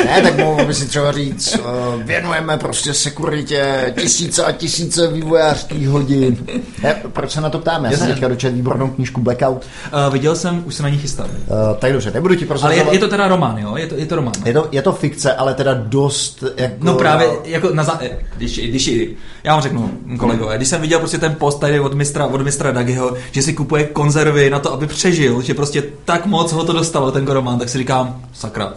Ne, tak mohli si třeba říct, uh, věnujeme prostě sekuritě tisíce a tisíce vývojářských hodin. Ne, proč se na to ptáme? Já jsem teďka dočet výbornou knížku Blackout. Uh, viděl jsem, už se na ní chystám. Uh, tak dobře, nebudu ti prosazovat. Ale je, je to teda román, jo? Je to, je to román. Je to, je to fikce, ale teda dost... Jako... No právě, jako na zá... když, když, já vám řeknu, kolegové, když jsem viděl prostě ten post tady od mistra, od mistra Dagiho, že si kupuje konzervy na to, aby přežil, že prostě tak moc ho to dostalo, ten román, tak si říkám, sakra,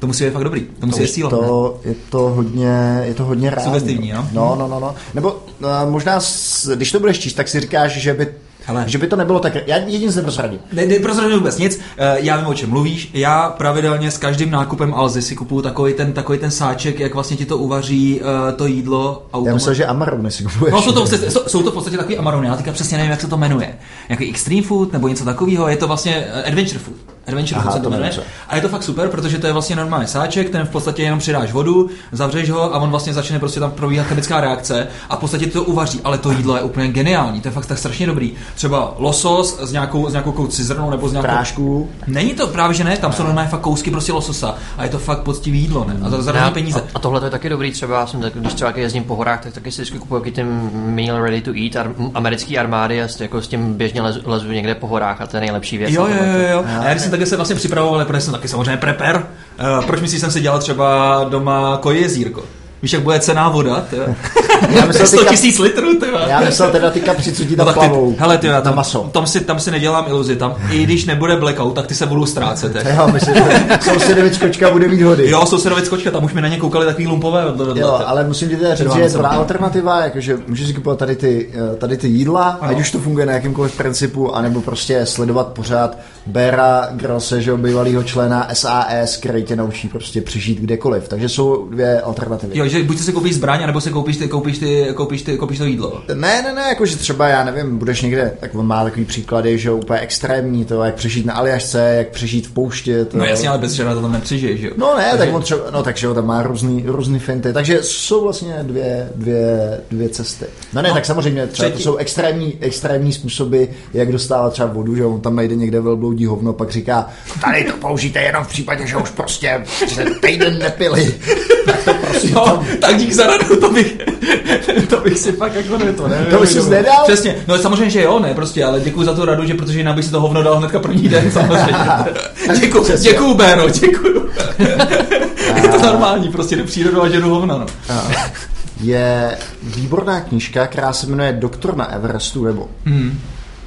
to musí být fakt dobrý, to musí být síla. To, je to hodně, je to hodně ráno. Subestivní, no? No, no, no, no. Nebo uh, možná, s, když to budeš číst, tak si říkáš, že by, hele, že by to nebylo tak, já jedině se prozradím. Ne, ne prozradím vůbec nic, uh, já vím, o čem mluvíš, já pravidelně s každým nákupem Alzy si kupuju takový ten, takový ten sáček, jak vlastně ti to uvaří uh, to jídlo. Automat. Já myslím, že amarony si kupuješ. No, jsou to, jsou, jsou to v podstatě takový amarony, já teďka přesně nevím, jak se to jmenuje. Nějaký extreme food nebo něco takového, je to vlastně adventure food. Adventure Aha, food se to jmenuje. A je to fakt super, protože to je vlastně normální sáček, ten v podstatě jenom přidáš vodu, zavřeš ho a on vlastně začne prostě tam probíhat chemická reakce a v podstatě to uvaří, ale to jídlo je úplně geniální, to je fakt tak strašně dobrý. Třeba losos s nějakou s nějakou cizrnou nebo s nějakou prášku. Není to právě že ne, tam jsou normálně fakt kousky prostě lososa a je to fakt poctivý jídlo, ne? A za zároveň peníze. A, a tohle to je taky dobrý, třeba já jsem tak, když třeba jezdím po horách, tak taky si vždycky kupuju jaký ten meal ready to eat ar, americký armády, a jako s tím běžně lezu, lezu někde po horách a to je nejlepší věc. Jo, jo, jo, jo. A já když jsem taky se vlastně připravoval, protože jsem taky samozřejmě prepper. Uh, proč myslíš, jsem si dělal třeba doma kojezírko? Víš, jak bude cená voda, sto tisíc litrů, tyva. Já myslel teda teďka přicudit na no plavou. Hele, tyva, tam, tam, si, tam si nedělám iluzi, tam, i když nebude blackout, tak ty se budou ztrácet. Jo, myslím, že sousedovic kočka bude mít hody. Jo, sousedovic kočka, tam už mi na ně koukali takový lumpové. Jo, ale musím ti teda říct, že je dobrá alternativa, jakože můžeš si kupovat tady ty, tady ty jídla, ať už to funguje na jakýmkoliv principu, anebo prostě sledovat pořád Bera Grosse, že bývalýho člena S A S, který tě naučí prostě přežít kdekoliv. Takže jsou dvě alternativy. Jo, že buď si koupíš zbraň, nebo si koupíš ty, koupíš ty, koupíš ty, koupíš to jídlo. Ne, ne, ne, jakože třeba, já nevím, budeš někde, tak on má takový příklady, že úplně extrémní, to jak přežít na Aljašce, jak přežít v poušti. To... No jasně, ale bez žena to tam nepřežiješ, jo. No ne, takže... tak on třeba, no takže jo, tam má různý, různý finty, takže jsou vlastně dvě, dvě, dvě cesty. No ne, no, tak samozřejmě třeba třetí... to jsou extrémní, extrémní způsoby, jak dostávat třeba vodu, že on tam najde někde velbloudí hovno, pak říká, tady to použijte jenom v případě, že už prostě se týden nepili. Tak to prostě no. Tak dík za radu, to bych, to bych si pak jako ne to, ne? To bych si nedal? Přesně, no samozřejmě, že jo, ne, prostě, ale děkuju za tu radu, že protože jinak bych si to hovno dal hnedka první den, samozřejmě. Děkuju, děkuju, Béro, děkuju. Je to normální, prostě do přírodu a ženu hovna, no. Je výborná knížka, která se jmenuje Doktor na Everestu, nebo... Hmm.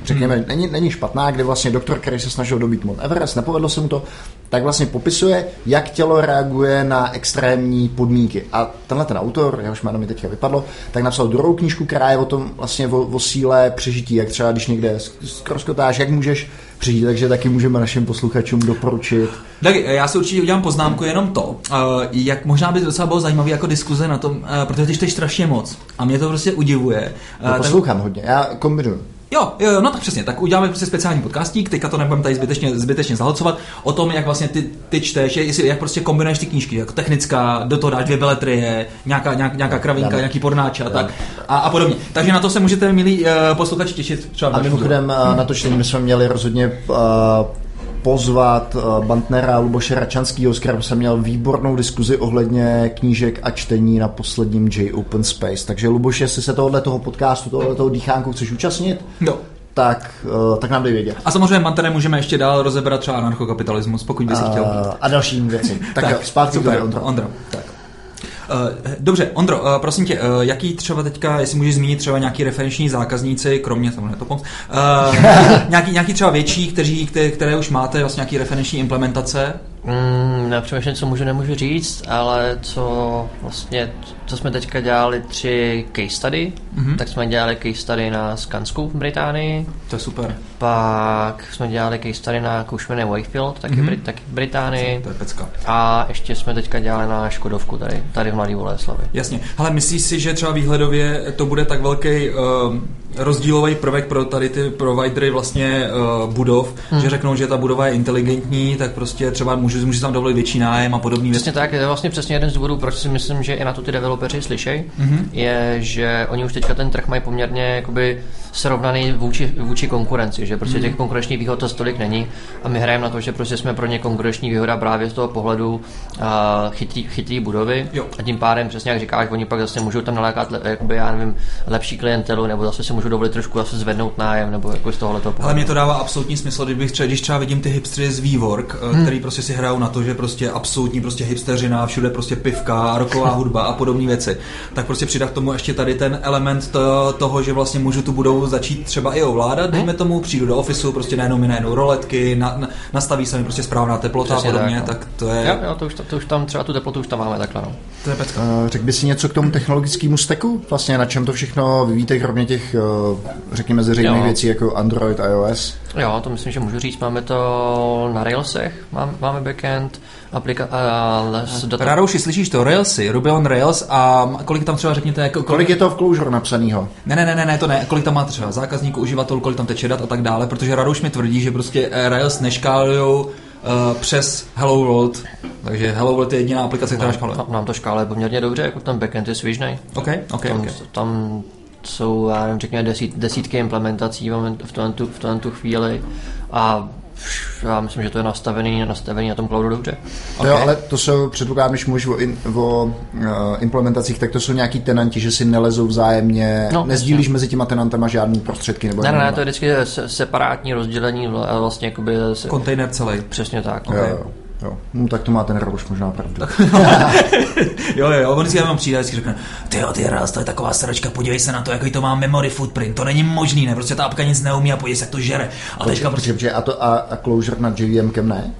Řekněme, hmm. není, není špatná, kde vlastně doktor, který se snažil dobít Mount Everest, nepovedlo se mu to, tak vlastně popisuje, jak tělo reaguje na extrémní podmínky. A tenhle ten autor, jehož jméno mi teďka vypadlo, tak napsal druhou knížku, která je o tom vlastně o, o síle přežití, jak třeba když někde zkroskotáš, jak můžeš přijít, takže taky můžeme našim posluchačům doporučit. Tak já si určitě udělám poznámku jenom to, jak možná by to docela bylo zajímavé jako diskuze na tom, protože ty čteš strašně moc a mě to prostě udivuje. No, poslouchám ten... hodně, já kombinuju. Jo, jo, no tak přesně, tak uděláme prostě speciální podcastík, teďka to nebudeme tady zbytečně, zbytečně zahlcovat, o tom, jak vlastně ty, ty čteš, jak prostě kombinuješ ty knížky, jako technická, do toho dáš dvě beletrie, nějaká, nějak, nějaká kravinka, nějaký pornáč a tak a, a podobně. Takže na to se můžete, milí uh, posluchači, těšit třeba. A mimochodem uh, na to čtení my jsme měli rozhodně... Uh, pozvat Bantnera Luboše Račanskýho, s kterým jsem měl výbornou diskuzi ohledně knížek a čtení na posledním J Open Space. Takže Luboš, jestli se tohohle toho podcastu, tohohle toho dýchánku chceš účastnit, no. tak, tak nám dej vědět. A samozřejmě Bantnere můžeme ještě dál rozebrat třeba anarchokapitalismus, pokud by si chtěl být. A další věci. Tak, tak zpátky super, Ondro. Ondro. Tak. Dobře, Ondro, prosím tě, jaký třeba teďka, jestli můžeš zmínit třeba nějaký referenční zákazníci, kromě samozřejmě to pomoct, nějaký, nějaký třeba větší, kteří, které, které už máte, vlastně nějaký referenční implementace? Mm, já přemýšlím, co můžu, nemůžu říct, ale co vlastně, co jsme teďka dělali tři case study, mm-hmm. tak jsme dělali case study na Skansku v Británii. To je super. Pak jsme dělali case study na Cushman and Wakefield, taky mm-hmm. Brit, taky v Británii. To je pecka. A ještě jsme teďka dělali na Škodovku tady, tady v Mladý Boleslavi. Jasně. Hele, myslíš si, že třeba výhledově to bude tak velký um, rozdílový prvek pro tady ty providery vlastně uh, budov, mm. že řeknou, že ta budova je inteligentní, tak prostě třeba můžu, můžu tam dovolit větší nájem a podobný věci. Přesně tak, je vlastně přesně jeden z důvodů, proč si myslím, že i na to ty developeři slyšej, mm-hmm. je, že oni už teďka ten trh mají poměrně jakoby srovnaný vůči, vůči konkurenci, že prostě mm-hmm. těch konkurenčních výhod to tolik není a my hrajeme na to, že prostě jsme pro ně konkurenční výhoda právě z toho pohledu uh, chytrý, chytrý budovy jo. a tím pádem přesně jak říkáš, oni pak zase můžou tam nalákat jakoby, já nevím, lepší klientelu nebo zase si můžou dovolit trošku zase zvednout nájem nebo jako z tohohle toho pohledu. Ale mě to dává absolutní smysl, když třeba, když třeba vidím ty hipstery z WeWork, hmm. který prostě si hrajou na to, že prostě absolutní prostě hipsteřina, všude prostě pivka, rocková hudba a podobné věci. Tak prostě přidá k tomu ještě tady ten element to, toho, že vlastně můžu tu budovu začít třeba i ovládat, hmm. dejme tomu, přijdu do ofisu, prostě najednou mi najednou roletky, na, na, nastaví se mi prostě správná teplota přesně a podobně, tak, no. tak to je... Jo, jo, to, už, to, to už tam třeba tu teplotu už tam máme takhle, no. To je pecka. Uh, řekl by si něco k tomu technologickému stacku? Vlastně na čem to všechno vyvíjíte, kromě těch, uh, řekněme, zřejmých věcí jako Android, iOS? Jo, to myslím, že můžu říct, máme to na Railsech, máme, máme backend, aplika... Uh, Radouši, slyšíš to, Railsy, Ruby on Rails a kolik tam třeba řekněte... Kolik, kolik je to v Clojure napsanýho? Ne, ne, ne, ne, to ne, kolik tam má třeba zákazníků, uživatelů, kolik tam teče dat a tak dále, protože Radouš mi tvrdí, že prostě Rails neškálujou Uh, přes Hello World. Takže Hello World je jediná aplikace, která škáluje. Nám, nám to škáluje poměrně dobře, jako ten backend je svižnej. Okay, okay, tam, okay. tam jsou, já nevím, řekněme, desít, desítky implementací v tu, v tu chvíli a já myslím, že to je nastavený, nastavený na tom cloudu dobře. Okay. Jo, ale to jsou, předpokládám, když mluvíš o, in, o uh, implementacích, tak to jsou nějaký tenanti, že si nelezou vzájemně, no, nezdílíš mezi těma tenantama žádný prostředky. Nebo ne, ne, ne, to je vždycky separátní rozdělení, vlastně jakoby... Se... Kontejner celý. Přesně tak. Okay. Jo, jo. Jo, no, tak to má ten Radoš možná pravdu. jo, jo, on si jenom přijde a řekne, tyjo, ty Rails, to je taková sračka, podívej se na to, jaký to má memory footprint, to není možný, ne, prostě ta apka nic neumí a podívej se, jak to žere. A teďka prostě... Počkej, a to, a, a Clojure nad J V M kem ne?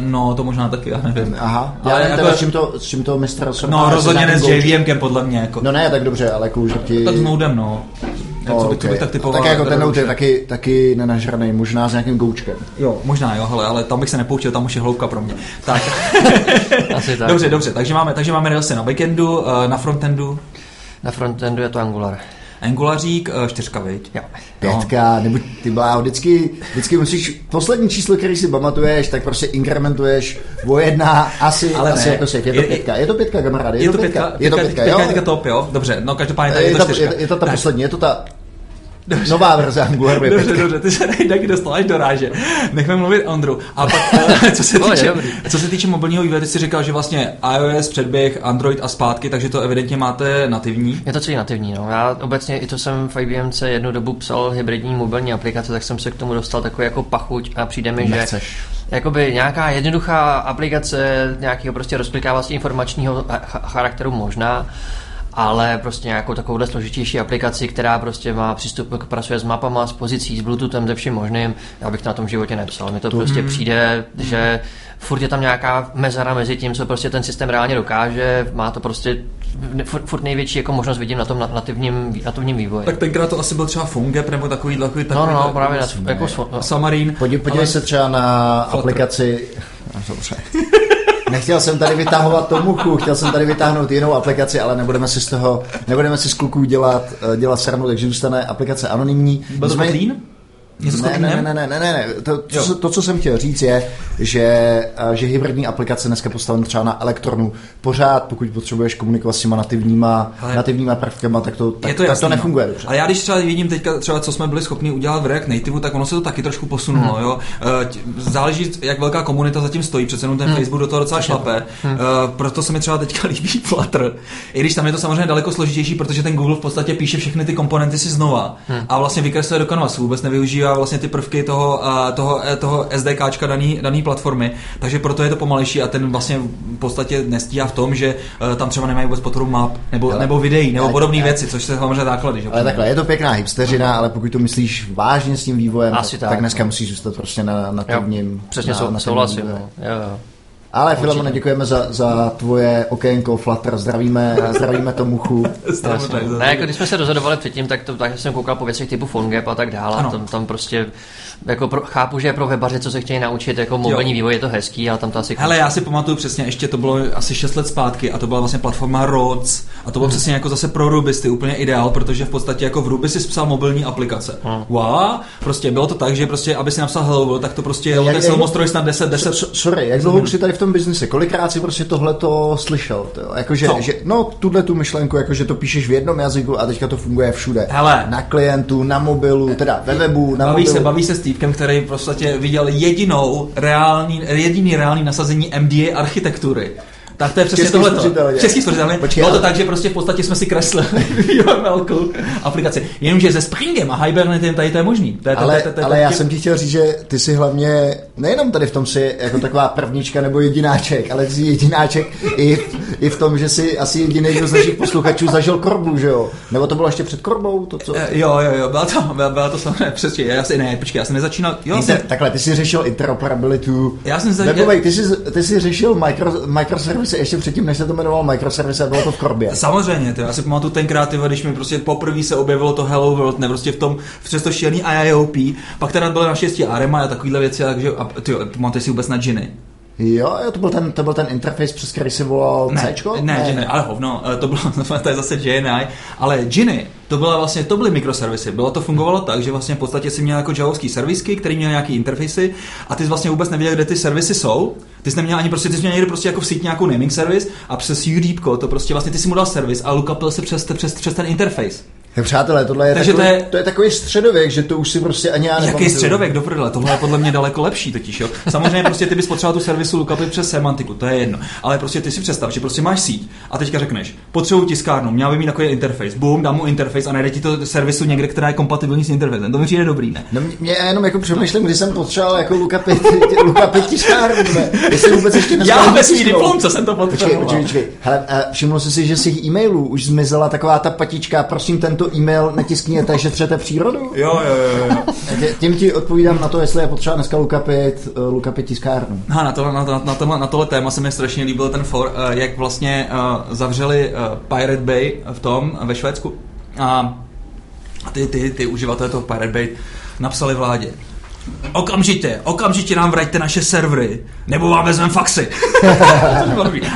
No, to možná taky, já nevím. Aha, ale já nevím teda, s čím to, s čím to mistr... No, rozhodně ne s J V M kem, podle mě, jako. No ne, tak dobře, ale Clojure ti... Tak s Nodem, no. No, co by, okay. co by tak typoval, tak jako ten Node je taky, taky nenažranej, možná s nějakým goučkem. Jo, možná jo, hele, ale tam bych se nepoučil, tam už je hloubka pro mě. Tak. Asi tak. Dobře, dobře, takže máme, takže máme Railsy na backendu, na frontendu. Na frontendu je to Angular. Angulařík, čtyřka, viď? Jo. Pětka, nebo ty bláho, vždycky, vždycky musíš, poslední číslo, který si pamatuješ, tak prostě inkrementuješ o jedna, asi, ale asi jako set. Je to pětka, je to pětka, kamarády, je, je to pětka, pětka, je to pětka, pětka, jo? Pětka je top, jo, dobře, no každopádně je to čtyřka. Je to ta poslední, je to ta... Dobře. Nová verze Angular Web. Dobře, dobře, ty se taky dostal až do ráže. Nechme mluvit Ondru. A pak, co se týče, co se týče mobilního vývoje, ty jsi říkal, že vlastně iOS, předběh, Android a zpátky, takže to evidentně máte nativní. Je to celý nativní, no. Já obecně i to jsem v I B M ce jednu dobu psal hybridní mobilní aplikace, tak jsem se k tomu dostal takový jako pachuť a přijde mi, že jakoby nějaká jednoduchá aplikace nějakého prostě rozklikávacího informačního charakteru možná, ale prostě nějakou takovouhle složitější aplikaci, která prostě má přístup, pracuje s mapama, s pozicí, s Bluetoothem, se vším možným, já bych to na tom životě nepsal. Mně to, to prostě mm. přijde, mm. že furt je tam nějaká mezera mezi tím, co prostě ten systém reálně dokáže, má to prostě furt největší jako možnost vidím na tom nativním, nativním vývoji. Tak tenkrát to asi byl třeba Fungep nebo takový takový... takový no, no, právě na, jako no. Samarín. Podívej ale... se třeba na Flutter. Aplikaci... No, dobře. Nechtěl jsem tady vytahovat Tomuku, chtěl jsem tady vytáhnout jinou aplikaci, ale nebudeme si z toho, nebudeme si z kluků dělat, dělat srandu, takže zůstane aplikace anonymní. Byl to Kotlín? Ne, ne, ne, ne, ne, ne. To, co, to, co jsem chtěl říct, je, že, že hybridní aplikace dneska postavená třeba na Elektronu. Pořád, pokud potřebuješ komunikovat s těma nativníma, nativníma prvkama, tak to, tak, to, jasný, tak to nefunguje dobře. Ale já když třeba vidím teďka, třeba, co jsme byli schopni udělat v React Native, tak ono se to taky trošku posunulo. Hmm. Jo? Záleží, jak velká komunita zatím stojí, přece jenom ten hmm. Facebook do toho docela šlape. Hmm. Proto se mi třeba teďka líbí Flutter. I když tam je to samozřejmě daleko složitější, protože ten Google v podstatě píše všechny ty komponenty si znova hmm. a vlastně vykresluje do canvasu, vůbec nevyužívá vlastně ty prvky toho, toho, toho SDKčka daný, daný platformy, takže proto je to pomalejší a ten vlastně v podstatě nestíhá v tom, že tam třeba nemají vůbec podporu map, nebo, ale, nebo videí, nebo podobné věci, což se samozřejmě základy. Že? Ale takhle, je to pěkná hipsteřina, ale pokud to myslíš vážně s tím vývojem, tak, tak dneska musíš zůstat prostě na, na tom ním. Přesně na, sou, na souhlasím. Jo, jo. Ale Filemone, děkujeme za, za tvoje okénko Flutter, zdravíme, zdravíme to muchu. Ne, jako když jsme se rozhodovali předtím, tak, to, tak jsem koukal po věcech typu PhoneGap a tak dále. Tam, tam prostě jako pro, chápu, že je pro webaře, co se chtějí naučit, jako mobilní vývoj je to hezký, ale tam to asi... Ale já si pamatuju přesně, ještě to bylo asi šest let zpátky a to byla vlastně platforma Rhodes a to bylo přesně jako zase pro Rubisty úplně ideál, protože v podstatě jako v Ruby si psal mobilní aplikace. Hmm. Wow, prostě bylo to tak, že prostě, aby si napsal hello, tak to prostě jelo ten silmostroj snad deset deset. Sorry, jak dlouho si tady v tom biznise, kolikrát si prostě tohleto slyšel, jakože, no, no tuhle tu myšlenku, jakože to píšeš v jednom jazyku a teďka to funguje všude. Hele. Na klientu, na mobilu, teda ve webu, na baví mobilu. Se, baví se s týpkem, který prostě viděl jedinou reální, jediný reální nasazení M D A architektury. Tak to je přesně tohleto. Český spořitelně. Bylo to tak, že prostě v podstatě jsme si kreslili U M L ku aplikaci. Jenomže se Springem a Hibernetem tady to je možný. Ale já jsem ti chtěl říct, že ty si hlavně, nejenom tady v tom si jako taková prvnička nebo jedináček, ale ty jsi jedináček i, i v tom, že si asi jediný z našich posluchačů zažil Korblu, že jo? Nebo to bylo ještě před Korbou? To, co? Jo, jo, jo, byla to, byla, byla to slavné, přesně. Já si, ne, počkej, já jsem nezačínal. Jo, jsem... Takhle, ty jsi řešil interoperability. Já jsem nezačínal. Nebovej, ty jsi, ty jsi řešil micro, microservice ještě předtím, než se to jmenovalo microservice a bylo to v Korbě. Samozřejmě, to já si pamatuju tenkrát, když mi prostě poprvé se objevilo to Hello World, ne prostě v tom přesto šílený I I O P, pak teda bylo naštěstí Arema a takovýhle věci, takže a ty máte si vůbec na džiny. Jo, jo, to byl ten, to byl ten interface, přes který si volal Cčko? Ne, ne, ne, Giny, ale hovno, to bylo, to je zase J N I, ale Giny, to byla vlastně, to byly mikroservisy, bylo to fungovalo tak, že vlastně v podstatě si měl jako javovský servisky, který měl nějaký interfejsy a ty jsi vlastně vůbec nevěděl, kde ty servisy jsou, ty jsi neměl ani prostě, ty jsi měl někde prostě jako v síti nějakou naming service a přes U D P ko to prostě vlastně ty si mu dal servis a lookupil se přes, přes, přes ten interface. Tak přátelé, tohle je takže takový, to je, to je takový středověk, že to už si prostě ani já nepamatuju. Jaký středověk, do prdele, tohle je podle mě daleko lepší totiž, jo. Samozřejmě prostě ty bys potřeboval tu servisu lookupy přes semantiku, to je jedno. Ale prostě ty si představ, že prostě máš síť a teďka řekneš, potřebuji tiskárnu, měla by mít takový interface, boom, dám mu interface a najde ti to servisu někde, která je kompatibilní s interfacem. To mi přijde dobrý, ne? No mě jenom jako přemýšlím, když jsem potřeboval jako lookupy, lookupy tiskárnu, ne? Jestli vůbec ještě já bez svý diplom, co jsem to potřeboval. Všiml jsi si, že z těch e-mailů už zmizela taková ta patička, prosím tento e-mail netiskněte, šetřete přírodu? Jo, jo, jo. jo. Tím ti odpovídám na to, jestli je potřeba dneska lookupit, lookupit tiskárnu. Ha, na, to, na, to, na, to, na tohle téma se mi strašně líbil ten for, jak vlastně zavřeli Pirate Bay v tom, ve Švédsku. A ty, ty, ty uživatelé toho Pirate Bay napsali vládě. Okamžitě, okamžitě nám vraťte naše servery, nebo vám vezmeme faxy.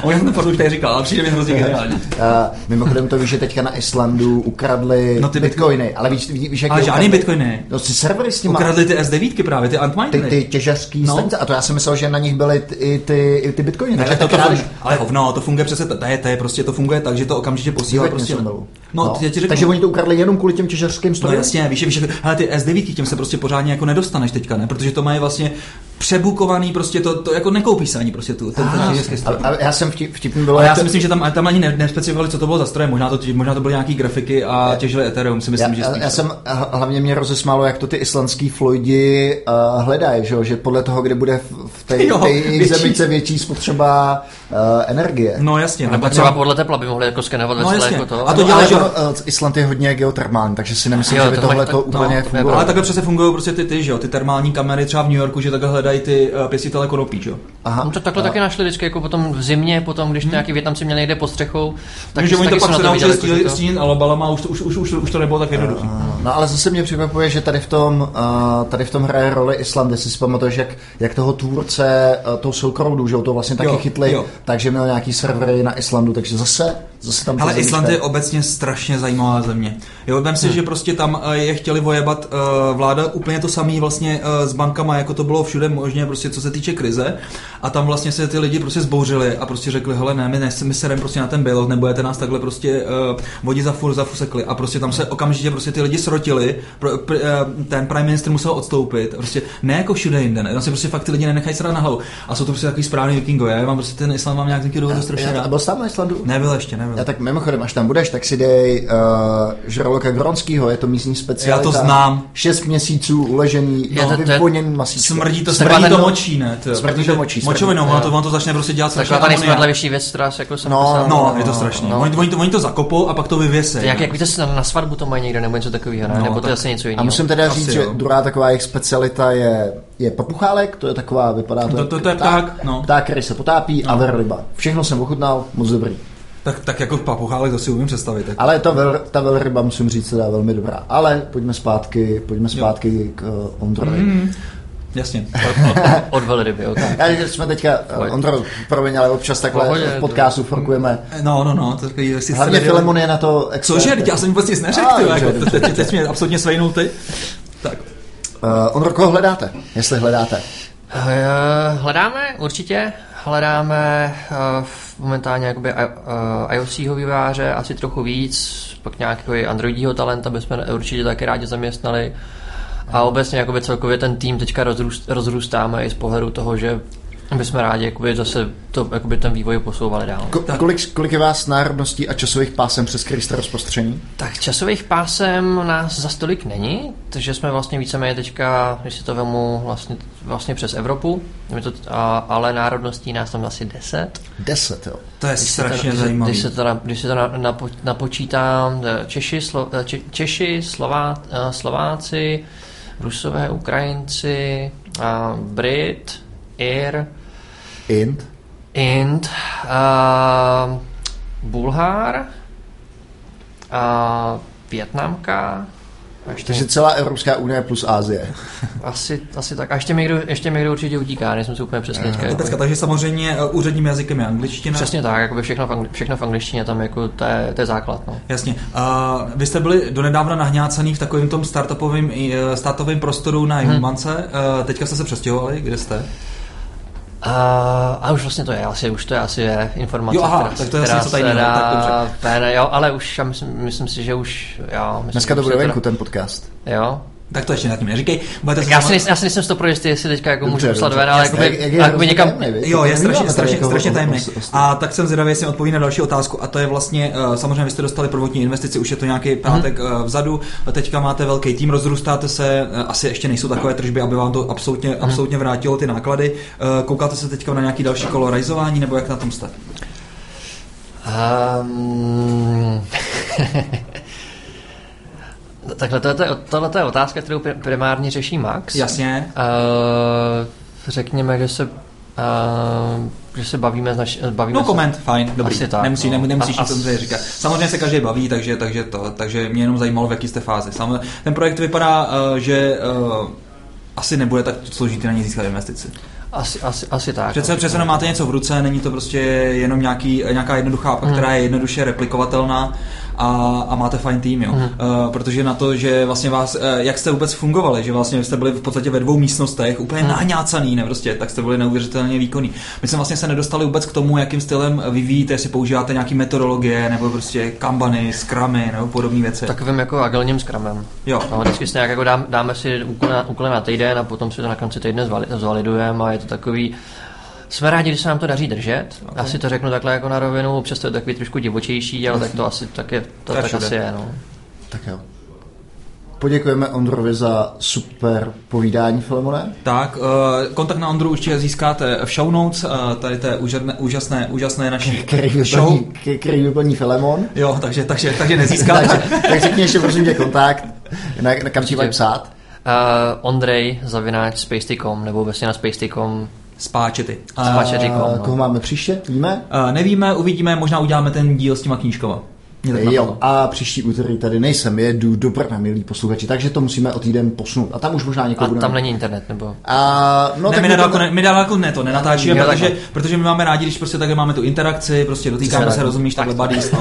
On jsem ten fakt už tady říkal, ale přijde mi hrozně generální. Uh, mimochodem to víš, že teďka na Islandu ukradli no ty bitcoiny, bitcoin. Ale víš, víš jak ale žádný ukradli? Bitcoiny. No si servery s nima. Ukradli ty S devět právě, ty antminery. Ty, ty těžařský no. stanice, a to já jsem myslel, že na nich byly t, i, ty, i ty bitcoiny. Ne, to to krádež... Ale hovno, to funguje přesně, to je, to je prostě, to funguje tak, že to okamžitě posílá prostě. No, takže oni to ukradli jenom kvůli těm těžařským strojům. Jasně, víš, víš, hele ty S devět těm se prostě pořádně jako nedostaneš. Teďka, ne? Protože to mají vlastně přebukovaný, prostě to, to jako nekoupíš se ani prostě tu, ten, ten český stroj. Já jsem vtip, vtipný byl... Ale já si ten... myslím, že tam, tam ani nespecifikovali, co to bylo za stroje, možná to, možná to byly nějaký grafiky a těžili Ethereum, si myslím, já, že spíš. Já jsem, hlavně mě rozesmálo, jak to ty islandský Floydi uh, hledají, že, že podle toho, kde bude v té jejich zemice větší spotřeba uh, energie. No jasně. Nebo třeba no, podle tepla by mohli jako skenovat no, ve celé jako to. A to dělá, že Island je hodně geotermální, takže si nemyslím, že by tohle to úplně fungovalo. Ale takhle přece fungují prostě ty ty, že jo, ty termální kamery třeba v New Yorku, že takhle dají ty pěstitele konopí, jo. Aha. No to takhle a... taky našli vždycky, jako potom v zimě, potom když hmm. nějaký Větnamci měli někde pod střechou, tak že oni to pak se naučili stílit jako stín, ale Balama už to už už už už to nebylo tak jednoduché. No ale zase mě překvapuje, že tady v tom tady v tom hraje roli Island, jestli si pamatuješ, jak jak toho tvůrce toho Silk Roadu, že to vlastně taky jo, chytli, jo. Takže měl nějaký servery na Islandu, takže zase zase tam. Ale Island je obecně strašně zajímavá země. Jo, vem si, hmm. že prostě tam je chtěli vojebat vláda úplně to samý vlastně s bankama, jako to bylo všude možně prostě co se týče krize a tam vlastně se ty lidi prostě zbouřili a prostě řekli hele ne, my, ne, my serem prostě na ten bailout nebudete nás takhle prostě uh, vodit za furt zafusekli a prostě tam se okamžitě prostě ty lidi srotili pro, pr, uh, ten prime minister musel odstoupit prostě ne jako všude jinde ne, tam si prostě fakt ty lidi nenechají srát na hlavu a jsou to prostě takový správný vikingové, mám prostě ten Island mám nějak nějaký důvod strašně rád. A byl sám na Islandu? Nebyl ještě, ne. Já tak mimochodem, až tam budeš, tak si dej uh, Žraloka Gronskýho, je to místní specialita. Já to znám. Šest měsíců uležený, no, vyponěný masíčkem. Smrdí to, smrdí to močí, ne? Tjo. Smrdí to močí. Močovinou, ono to, to začne prostě dělat. Taková ta nejsmrdlavější věc, která se jako jsem no, psal. No, je to strašný. No. Oni, oni, oni to zakopou a pak to vyvěsí. Jak, jak víte, se na svatbu to mají někde nebo něco takového, ne? No, nebo to tak, asi něco jiného. A musím teda říct, že druhá taková jejich specialita je je papuchálek, to je taková, vypadá to, to, to, to je pták, pták, no. Pták, který se potápí no. A velryba. Všechno jsem ochutnal, moc dobrý. Tak, tak jako papuchálek to si umím představit. Tak. Ale ta, vel, ta velryba, musím říct, se dá velmi dobrá. Ale pojďme zpátky, pojďme zpátky k uh, Ondrovi. Mm. Jasně. Od, od, od velryby, ok. Já, jsme teďka, uh, Ondro, promiň, ale občas takhle Pohodě, v podcastu forkujeme. No, no, no. Hlavně Filemon je na to expert. Cože, já jsem vůbec nic neřekl. Teď mě absolutně svejnul ty. Tak. Uh, Ondro, koho hledáte, jestli hledáte? Uh, hledáme, určitě. Hledáme uh, momentálně jakoby, uh, iOSího výváře asi trochu víc, pak nějakého androidího talenta bychom určitě taky rádi zaměstnali. A obecně jakoby, celkově ten tým teďka rozrůst, rozrůstáme i z pohledu toho, že bychom rádi jakoby, zase to, jakoby, ten vývoj posouvali dál. Ko- kolik, kolik je vás národností a časových pásem, přes který jste rozprostření? Tak časových pásem nás za stolik není, takže jsme vlastně víceméně teďka, když si to vemu vlastně, vlastně přes Evropu, to, a, ale národností nás tam asi deset. Deset, jo. To je když strašně zajímavé. Když se to, když se to napo, napočítám, Češi, Slo, Če, Češi Slová, Slováci, Rusové, Ukrajinci, a Brit, Ir, Ind, Ind, uh, Bulhár, uh, Vietnamka. Takže celá Evropská unie plus Asie. Asi, asi tak. A ještě mi kdo, ještě mi kdo určitě utíká, nejsem si úplně přesně. Teďka, takže samozřejmě úředním jazykem je angličtina. Přesně tak, jakoby všechno v, angli, všechno v angličtině, tam jako to je, to je základ. No. Jasně. Uh, vy jste byli donedávna nahňácaný v takovém tom startupovém startovém prostoru na Jumance. Hmm. Uh, teďka jste se přestěhovali, kde jste? Uh, a už vlastně to je, asi už to je, asi je informace, jo, aha, která, tak to je která se dá, ne, jo, ale už, já myslím, myslím si, že už, jo. Myslím, dneska to bude venku ten podcast. Jo. Tak to ještě nad tím neříkej. Já si nejsem, nejsem sto pro jistý, jestli teďka jako můžu poslat ven, ale jakoby někam... Jo, je strašně tajemný. A tak jsem zvědavý, jestli odpoví na další otázku, a to je vlastně, samozřejmě vy jste dostali prvotní investici, už je to nějaký pátek vzadu, teďka máte velký tým, rozrůstáte se, asi ještě nejsou takové tržby, aby vám to absolutně, absolutně vrátilo ty náklady. Koukáte se teďka na nějaký další kolo rajzování, nebo jak na tom jste? Takhle tohle je otázka, kterou primárně řeší Max. Jasně. Uh, řekněme, že se, uh, že se bavíme, naš, bavíme no koment, se... fajn, dobrý. Tak, nemusí, no. Nemusíš nic as... říkat. Samozřejmě se každý baví, takže, takže, to, takže mě jenom zajímalo, v jaký jste fázi. Samozřejmě, ten projekt vypadá, uh, že uh, asi nebude tak složitý na něj získat investici. Asi, asi, asi tak. Přece, přece jenom máte něco v ruce, není to prostě jenom nějaký, nějaká jednoduchá apka, hmm. která je jednoduše replikovatelná. A, a máte fajn tým, jo. Mm. Uh, protože na to, že vlastně vás, uh, jak jste vůbec fungovali, že vlastně jste byli v podstatě ve dvou místnostech, úplně mm. nahňácaný, ne prostě, tak jste byli neuvěřitelně výkonní. My jsme vlastně se nedostali vůbec k tomu, jakým stylem vyvíjíte, jestli používáte nějaký metodologie, nebo prostě kanbany, scrumy, nebo podobné věci. Takovým jako agilním scrumem. Jo. No, vždycky si nějak jako dám, dáme si úkoly na, úkoly na týden a potom si to na konci týdne zvalidujeme a je to takový... Jsme rádi, když se nám to daří držet. Okay. Asi to řeknu takhle jako na rovinu, přesto je takový trošku divočejší, ale tak to asi tak, je, to, tak asi je. No. Tak jo. Poděkujeme Ondrovi za super povídání, Filemone. Tak, kontakt na Ondru určitě získáte v show notes, tady to je úžasné, úžasné naší show. Který vyplní Filemon. Jo, takže, takže, takže nezískáte. takže, tak řekni ještě prosím tě kontakt, na, na kam ti mají psát. Uh, Ondrej zavináč spacety tečka com nebo vlastně na spacety tečka com. Spáčety. Spáčety kom, no. Koho máme příště? Víme? Uh, nevíme, uvidíme, možná uděláme ten díl s těma knížkama. Jo, a příští úterý tady nejsem, jedu do Brna, milí posluchači, takže to musíme o týden posunout. A tam už možná někoho budeme... A tam není internet, nebo... A, no, ne, tak my dál jako ne, ne, to nenatáčíme, protože, protože my máme rádi, když prostě takhle máme tu interakci, prostě dotýkáme se, rozumíš, takhle buddies.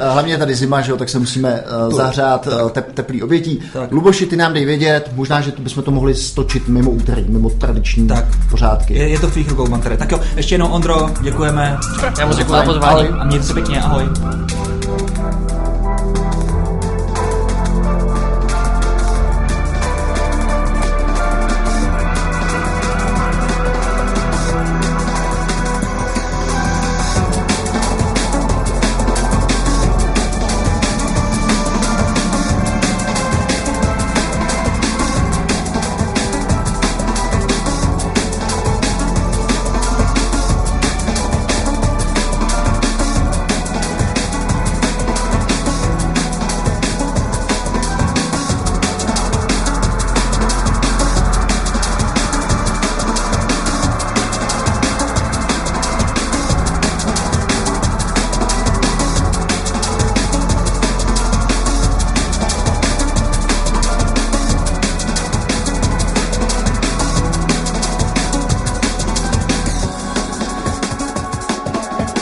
Hlavně tady zima, že jo, tak se musíme uh, zahřát uh, tep, teplý obětí. Tak. Luboši, ty nám dej vědět, možná, že to bychom to mohli stočit mimo úterý, mimo tradiční tak. pořádky. Je, je to v tvých rukou, Mantere. Tak jo, ještě jednou Ondro, děkujeme. Já moc děkuji za pozvání. Mějte se pěkně, ahoj.